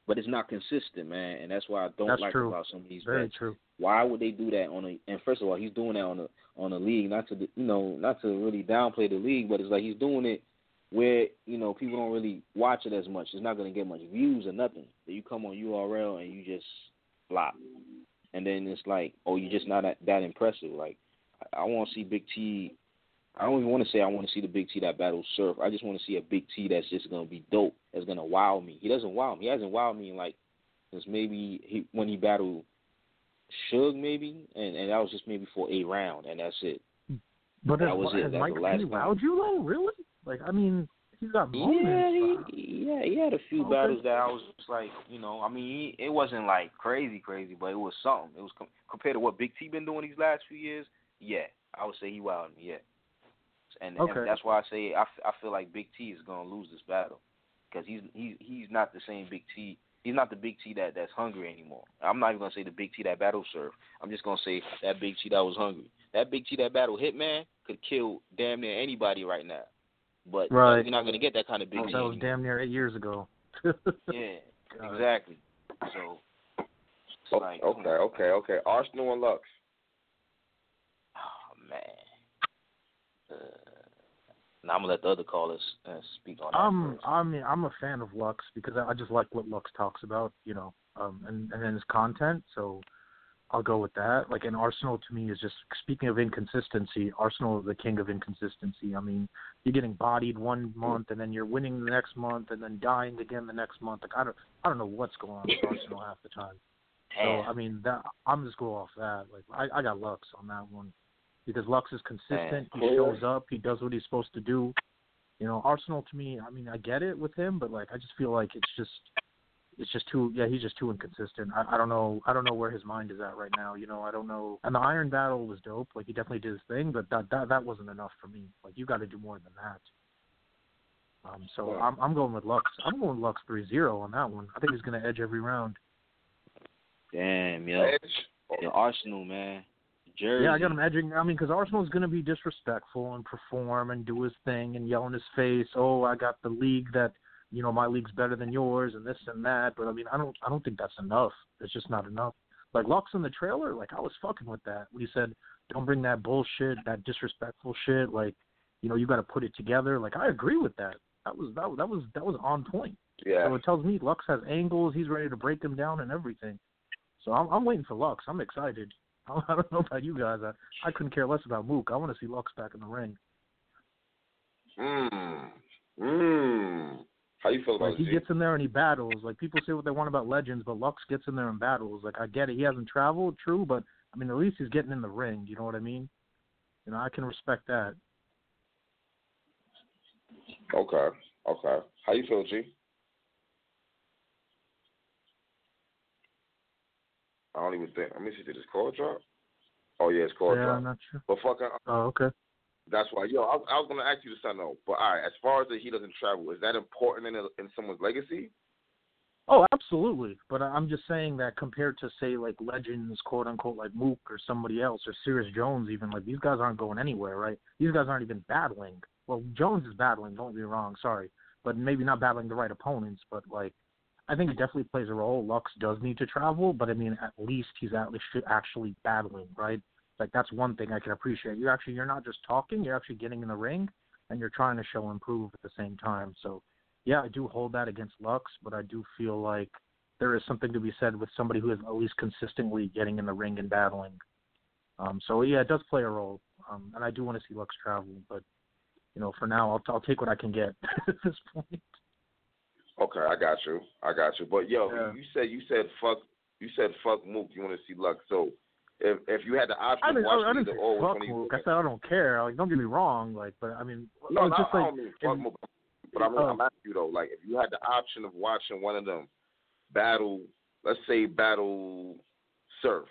But it's not consistent, man, and that's why I don't about some of these. Very bets. True. Why would they do that And first of all, he's doing that on a league. Not to really downplay the league, but it's like he's doing it where people don't really watch it as much. It's not going to get much views or nothing. You come on URL and you just flop. And then it's like, oh, you're just not that impressive. Like, I want to see Big T. I don't even want to say I want to see the Big T that battles Surf. I just want to see a Big T that's just going to be dope, that's going to wow me. He doesn't wow me. He hasn't wowed me in, like, since maybe when he battled Suge, maybe. And that was just maybe for a round, and that's it. But that was it. That's Mike the last P wowed you, though? Really? Like, I mean, he's got moments. He had a few battles that I was just like, it wasn't like crazy, but it was something. It was compared to what Big T been doing these last few years. Yeah, I would say he wilding. Yeah, and that's why I say I feel like Big T is gonna lose this battle because he's not the same Big T. He's not the Big T that's hungry anymore. I'm not even gonna say the Big T that battle served. I'm just gonna say that Big T that was hungry. That Big T that battle Hitman could kill damn near anybody right now. But right. You're not gonna get that kind of Big T. That was damn near 8 years ago. Yeah, God. Exactly. So. Like, okay. Arsenal and Lux. Oh man. Now I'm gonna let the other callers speak on that. I'm a fan of Lux because I just like what Lux talks about, you know, and then his content. So I'll go with that. Like, and Arsenal to me is just speaking of inconsistency. Arsenal is the king of inconsistency. I mean, you're getting bodied 1 month and then you're winning the next month and then dying again the next month. Like I don't know what's going on with Arsenal half the time. So, I mean, I'm just going off that. Like, I got Lux on that one because Lux is consistent. He shows up. He does what he's supposed to do. You know, Arsenal to me, I mean, I get it with him, but like, I just feel like it's just too. Yeah, he's just too inconsistent. I don't know where his mind is at right now. You know, I don't know. And the Iron Battle was dope. Like, he definitely did his thing, but that wasn't enough for me. Like, you got to do more than that. So I'm going with Lux. I'm going with Lux 3-0 on that one. I think he's going to edge every round. Damn, yo. Yo, Arsenal, man. Jersey. Yeah, I got him edging. I mean, because Arsenal's going to be disrespectful and perform and do his thing and yell in his face, oh, I got the league that, you know, my league's better than yours and this and that. But, I mean, I don't think that's enough. It's just not enough. Like, Lux in the trailer, like, I was fucking with that. When he said, don't bring that bullshit, that disrespectful shit. Like, you know, you got to put it together. Like, I agree with that. That was on point. Yeah. So it tells me Lux has angles. He's ready to break them down and everything. So I'm waiting for Lux. I'm excited. I don't know about you guys. I couldn't care less about Mook. I want to see Lux back in the ring. How you feel about it? He gets in there and he battles. Like, people say what they want about Legends, but Lux gets in there and battles. Like, I get it. He hasn't traveled, true, but, I mean, at least he's getting in the ring. You know what I mean? You know, I can respect that. Okay. How you feel, G? I don't even think. Let me see. Did his call drop? Oh, yeah, his call drop. Yeah, I'm not sure. But fucking. Oh, okay. That's why. Yo, I was going to ask you this, I know. But, all right, as far as that he doesn't travel, is that important in someone's legacy? Oh, absolutely. But I'm just saying that compared to, say, like, legends, quote-unquote, like Mook or somebody else or Sirius Jones even, like, these guys aren't going anywhere, right? These guys aren't even battling. Well, Jones is battling. Don't be wrong. Sorry. But maybe not battling the right opponents, but, like, I think it definitely plays a role. Lux does need to travel, but, I mean, at least he's actually battling, right? Like, that's one thing I can appreciate. You're not just talking. You're actually getting in the ring, and you're trying to show and improve at the same time. So, yeah, I do hold that against Lux, but I do feel like there is something to be said with somebody who is at least consistently getting in the ring and battling. So, yeah, it does play a role, and I do want to see Lux travel. But, you know, for now, I'll take what I can get at this point. Okay, I got you. But yo, yeah. You said fuck Mook. You want to see Lux? So if you had the option, I didn't say fuck Mook. I said I don't care. Like, don't get me wrong. Like, but I mean, I don't mean fuck Mook. But I'm asking you though. Like, if you had the option of watching one of them battle, let's say battle Surf,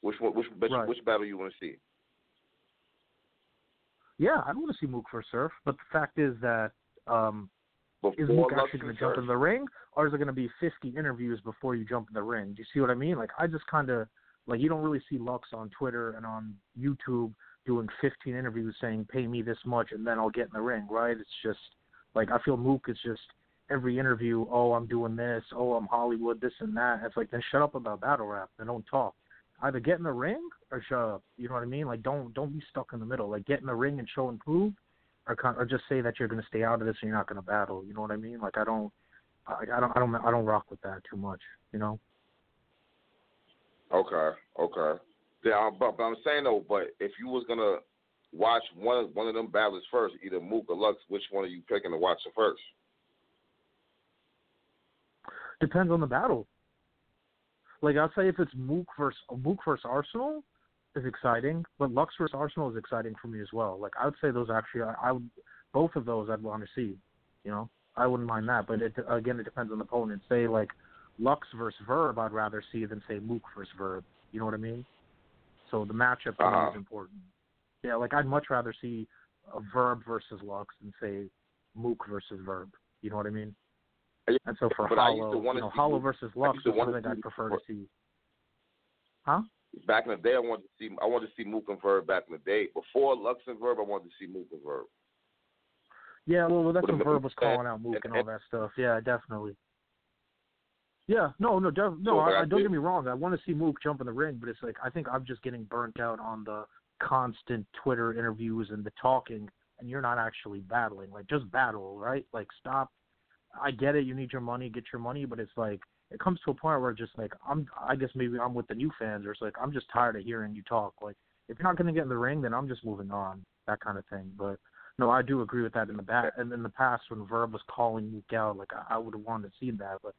which battle you want to see? Yeah, I don't want to see Mook for Surf. But the fact is that. Is Mook actually going to jump in the ring, or is it going to be 50 interviews before you jump in the ring? Do you see what I mean? Like, I just kind of, like, you don't really see Lux on Twitter and on YouTube doing 15 interviews saying, pay me this much, and then I'll get in the ring, right? It's just, like, I feel Mook is just every interview, oh, I'm doing this, oh, I'm Hollywood, this and that. It's like, then shut up about battle rap and don't talk. Either get in the ring or shut up. You know what I mean? Like, don't be stuck in the middle. Like, get in the ring and show and prove. Or just say that you're going to stay out of this and you're not going to battle. You know what I mean? Like, I don't rock with that too much. You know. Okay. Yeah, but I'm saying though, but if you was gonna watch one of them battles first, either Mook or Lux, which one are you picking to watch first? Depends on the battle. Like, I'll say if it's Mook versus Arsenal. Is exciting, but Lux versus Arsenal is exciting for me as well. Like, I would say those actually, both of those I'd want to see. You know, I wouldn't mind that, but it depends on the opponent. Say, like, Lux versus Verb, I'd rather see than say Mook versus Verb. You know what I mean? So the matchup is important. Yeah, like I'd much rather see a Verb versus Lux than say Mook versus Verb. You know what I mean? And so for Hollow, Hollow versus Lux is something I'd prefer to see. Huh? Back in the day, I wanted to see Mook and Verb back in the day. Before Lux and Verb, I wanted to see Mook and Verb. Yeah, well, that's when Verb was calling out Mook and all that stuff. Yeah, definitely. Yeah, no. Don't get me wrong. I want to see Mook jump in the ring, but it's like I think I'm just getting burnt out on the constant Twitter interviews and the talking, and you're not actually battling. Like, just battle, right? Like, stop. I get it. You need your money. Get your money. But it's like it comes to a point where just like I guess maybe I'm with the new fans, or it's like I'm just tired of hearing you talk. Like, if you're not going to get in the ring, then I'm just moving on. That kind of thing. But no, I do agree with that in the past when Verb was calling Mook out, like I would have wanted to see that, but